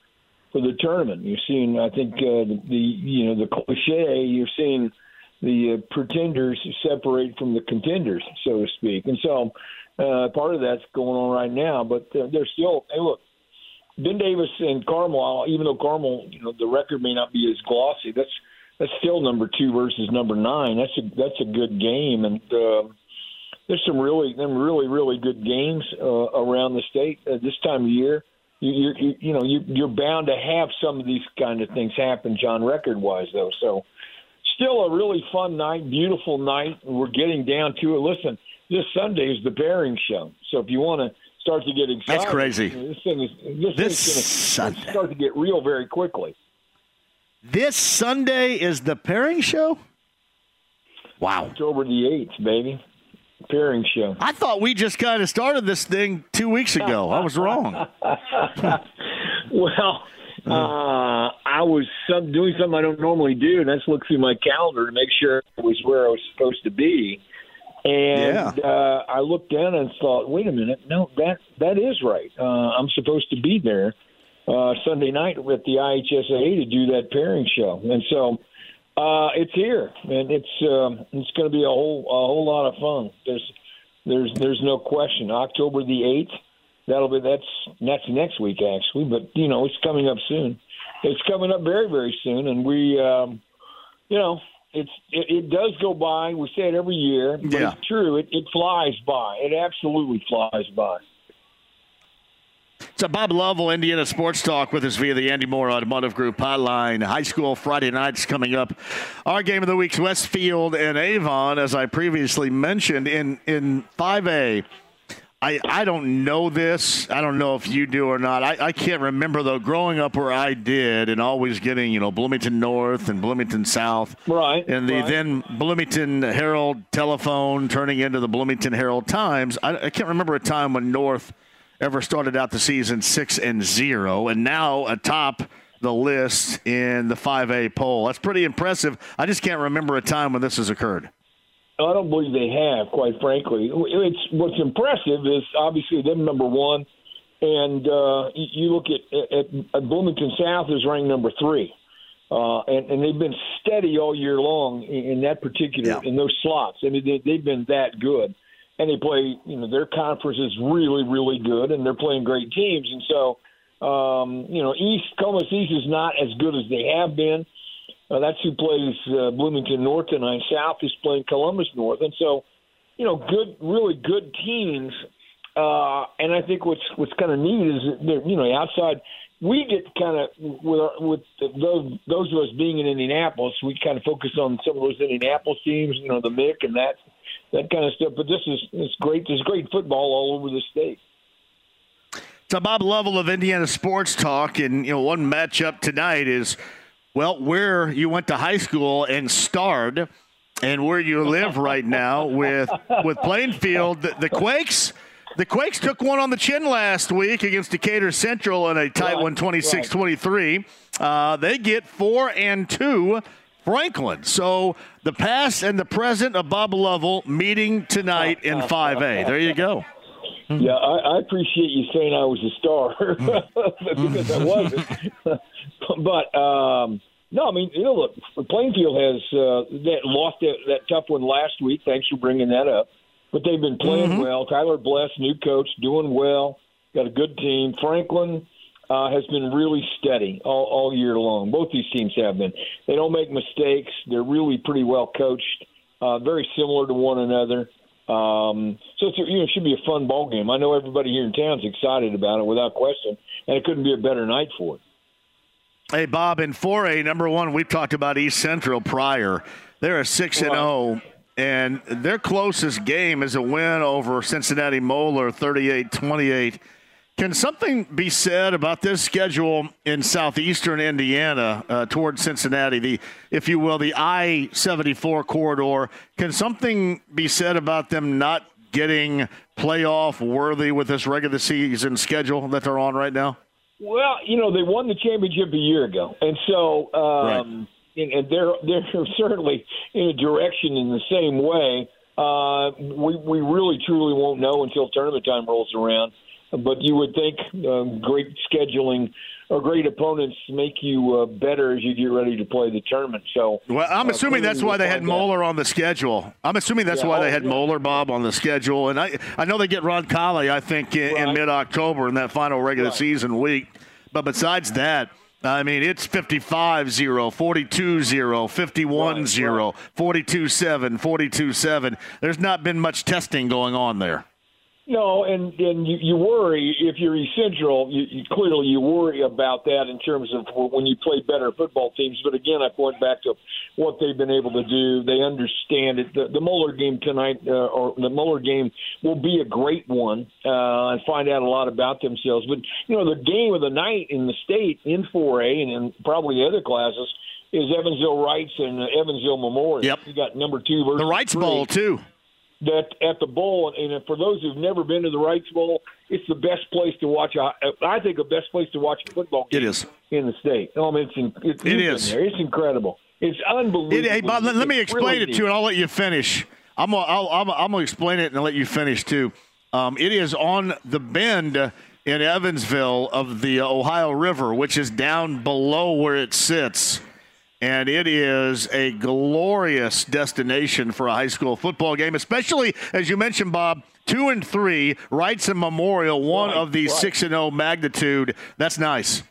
for the tournament. You're seeing, I think, uh, the, you know, the cliche, you're seeing the uh, pretenders separate from the contenders, so to speak. And so Uh, part of that's going on right now, but uh, they're still. Hey, look, Ben Davis and Carmel. Even though Carmel, you know, the record may not be as glossy. That's that's still number two versus number nine. That's a that's a good game, and uh, there's some really, them really, really good games uh, around the state uh, this time of year. You, you, you know, you, you're bound to have some of these kind of things happen, John, record-wise, though. So still a really fun night, beautiful night. We're getting down to it. Listen, this Sunday is the Bearing Show. So if you want to start to get excited. That's crazy. This thing is this, this going to start to get real very quickly. This Sunday is the Pairing Show? Wow. October the eighth, baby. Pairing Show. I thought we just kind of started this thing two weeks ago. I was wrong. Well, uh, I was some, doing something I don't normally do, and I just looked through my calendar to make sure it was where I was supposed to be. And yeah. uh, I looked down and thought, wait a minute, no, that that is right. Uh, I'm supposed to be there uh, Sunday night with the I H S A to do that Pairing Show. And so uh, it's here, and it's um, it's going to be a whole a whole lot of fun. There's there's there's no question. October the eighth, that'll be that's that's next week actually, but you know it's coming up soon. It's coming up very very soon, and we um, you know. It's it, it does go by. We say it every year. But yeah. It's true. It, it flies by. It absolutely flies by. So Bob Lovell, Indiana Sports Talk, with us via the Andy Moore Automotive Group hotline. High school Friday nights coming up. Our game of the week's Westfield and Avon, as I previously mentioned, in, in five A. I, I don't know this. I don't know if you do or not. I, I can't remember, though, growing up where I did and always getting, you know, Bloomington North and Bloomington South. Right. And the right. then Bloomington Herald Telephone turning into the Bloomington Herald Times. I, I can't remember a time when North ever started out the season six and zero and now atop the list in the five A poll. That's pretty impressive. I just can't remember a time when this has occurred. I don't believe they have, quite frankly. It's what's impressive is obviously them number one, and uh, you look at, at, at Bloomington South is ranked number three, uh, and, and they've been steady all year long in, in that particular yeah. in those slots. I mean, they, they've been that good, and they play. You know, their conference is really, really good, and they're playing great teams. And so, um, you know, East Comas East is not as good as they have been. Uh, that's who plays uh, Bloomington North tonight. South is playing Columbus North. And so, you know, good, really good teams. Uh, and I think what's what's kind of neat is, that you know, outside, we get kind of, with, our, with those, those of us being in Indianapolis, we kind of focus on some of those Indianapolis teams, you know, the M I C and that that kind of stuff. But this is it's great. There's great football all over the state. So Bob Lovell of Indiana Sports Talk, and, you know, one matchup tonight is – well, where you went to high school and starred, and where you live right now with with Plainfield, the, the Quakes, the Quakes took one on the chin last week against Decatur Central in a tight right, one, twenty-six twenty-three. Right. Uh, they get four and two, Franklin. So the past and the present of Bob Lovell meeting tonight in five A. There you go. Yeah, I, I appreciate you saying I was a star because I wasn't. But um, no, I mean, you know, look, Plainfield has uh, that lost that, that tough one last week. Thanks for bringing that up. But they've been playing mm-hmm. well. Tyler Bless, new coach, doing well. Got a good team. Franklin uh, has been really steady all, all year long. Both these teams have been. They don't make mistakes. They're really pretty well coached. Uh, very similar to one another. Um, so it's a, you know, it should be a fun ball game. I know everybody here in town is excited about it without question, and it couldn't be a better night for it. Hey, Bob, in four A, number one, we've talked about East Central prior. They're a six and oh, and their closest game is a win over Cincinnati Moeller, thirty-eight twenty-eight. Can something be said about this schedule in southeastern Indiana uh, toward Cincinnati, the, if you will, the I seventy-four corridor? Can something be said about them not getting playoff worthy with this regular season schedule that they're on right now? Well, you know, they won the championship a year ago, and so um, right. and they're they're certainly in a direction in the same way. Uh, we we really truly won't know until tournament time rolls around. But you would think um, great scheduling or great opponents make you uh, better as you get ready to play the tournament. So, well, I'm assuming uh, that's why they had Moeller on the schedule. I'm assuming that's yeah, why oh, they had yeah. Moeller, Bob, on the schedule. And I I know they get Ron Colley, I think, in, right. in mid-October in that final regular right. season week. But besides that, I mean, it's fifty-five zero, forty-two zero, fifty-one zero, forty-two seven, forty-two seven. There's not been much testing going on there. No, and, and you, you worry if you're essential. You, you, clearly, you worry about that in terms of when you play better football teams. But again, I point back to what they've been able to do. They understand it. The, the Mueller game tonight, uh, or the Mueller game, will be a great one uh, and find out a lot about themselves. But you know, the game of the night in the state in four A and in probably the other classes is Evansville Wrights and Evansville Memorial. Yep. You got number two versus the Wrights Bowl too. That at the bowl, and for those who've never been to the Wrights Bowl, it's the best place to watch. A, I think the best place to watch a football game. It is in the state. Um, it's in, it's it is. There. It's incredible. It's unbelievable. It, hey, Bob, let, let me explain really it to you, and I'll let you finish. I'm gonna, I'll, I'm, I'm gonna explain it and I'll let you finish too. Um, it is on the bend in Evansville of the Ohio River, which is down below where it sits. And it is a glorious destination for a high school football game, especially, as you mentioned, Bob, two and three, Wrights and Memorial, one right, of the right. six and oh magnitude. That's nice.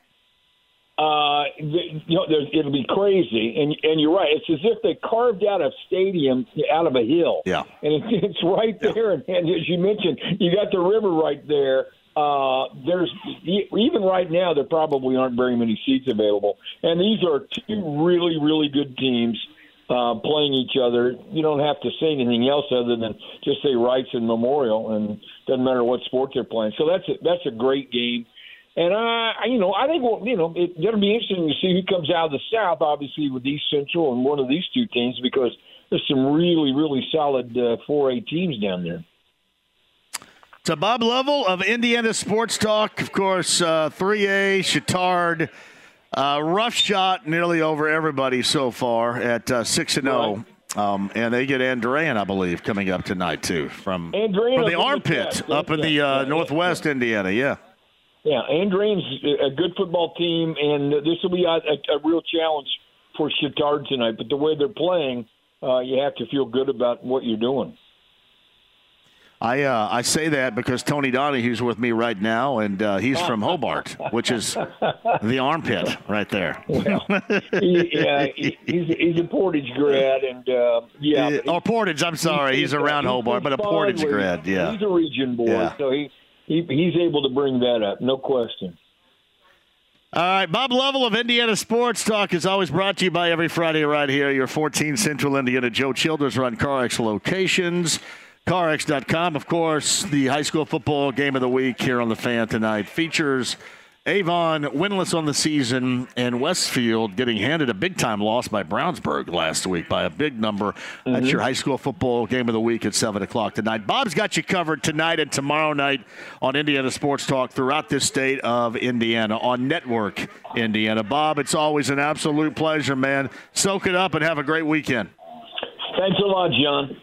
Uh, you know, it'll be crazy, and and you're right. It's as if they carved out a stadium out of a hill. Yeah, and it's, it's right there. Yeah. And, and as you mentioned, you got the river right there. Uh, there's even right now there probably aren't very many seats available, and these are two really, really good teams uh, playing each other. You don't have to say anything else other than just say Wrights and Memorial, and doesn't matter what sport they're playing. So that's a, that's a great game, and I, you know, I think well, you know it, it'll be interesting to see who comes out of the South, obviously with East Central and one of these two teams, because there's some really, really solid uh, four A teams down there. To Bob Lovell of Indiana Sports Talk, of course, uh, three A, Chittard, uh, rough shot nearly over everybody so far at uh, six and oh. Um, and they get Andrean, I believe, coming up tonight, too, from, from the armpit up in the uh, northwest Indiana, yeah. Yeah, Andrean's a good football team, and this will be a, a, a real challenge for Chittard tonight. But the way they're playing, uh, you have to feel good about what you're doing. I uh, I say that because Tony Donahue's with me right now, and uh, he's from Hobart, which is the armpit right there. Well, he, yeah, he, he's, he's a Portage grad, and uh, yeah, or oh, Portage. I'm sorry, he's, he's around he's Hobart, but a Portage grad. Yeah, he's a region boy, yeah. so he, he he's able to bring that up, no question. All right, Bob Lovell of Indiana Sports Talk is always brought to you by every Friday right here. Your fourteen Central Indiana Joe Childers run CarX locations. CarX dot com, of course, the high school football game of the week here on The Fan tonight features Avon winless on the season and Westfield getting handed a big-time loss by Brownsburg last week by a big number. Mm-hmm. That's your high school football game of the week at seven o'clock tonight. Bob's got you covered tonight and tomorrow night on Indiana Sports Talk throughout the state of Indiana on Network Indiana. Bob, it's always an absolute pleasure, man. Soak it up and have a great weekend. Thanks a lot, John.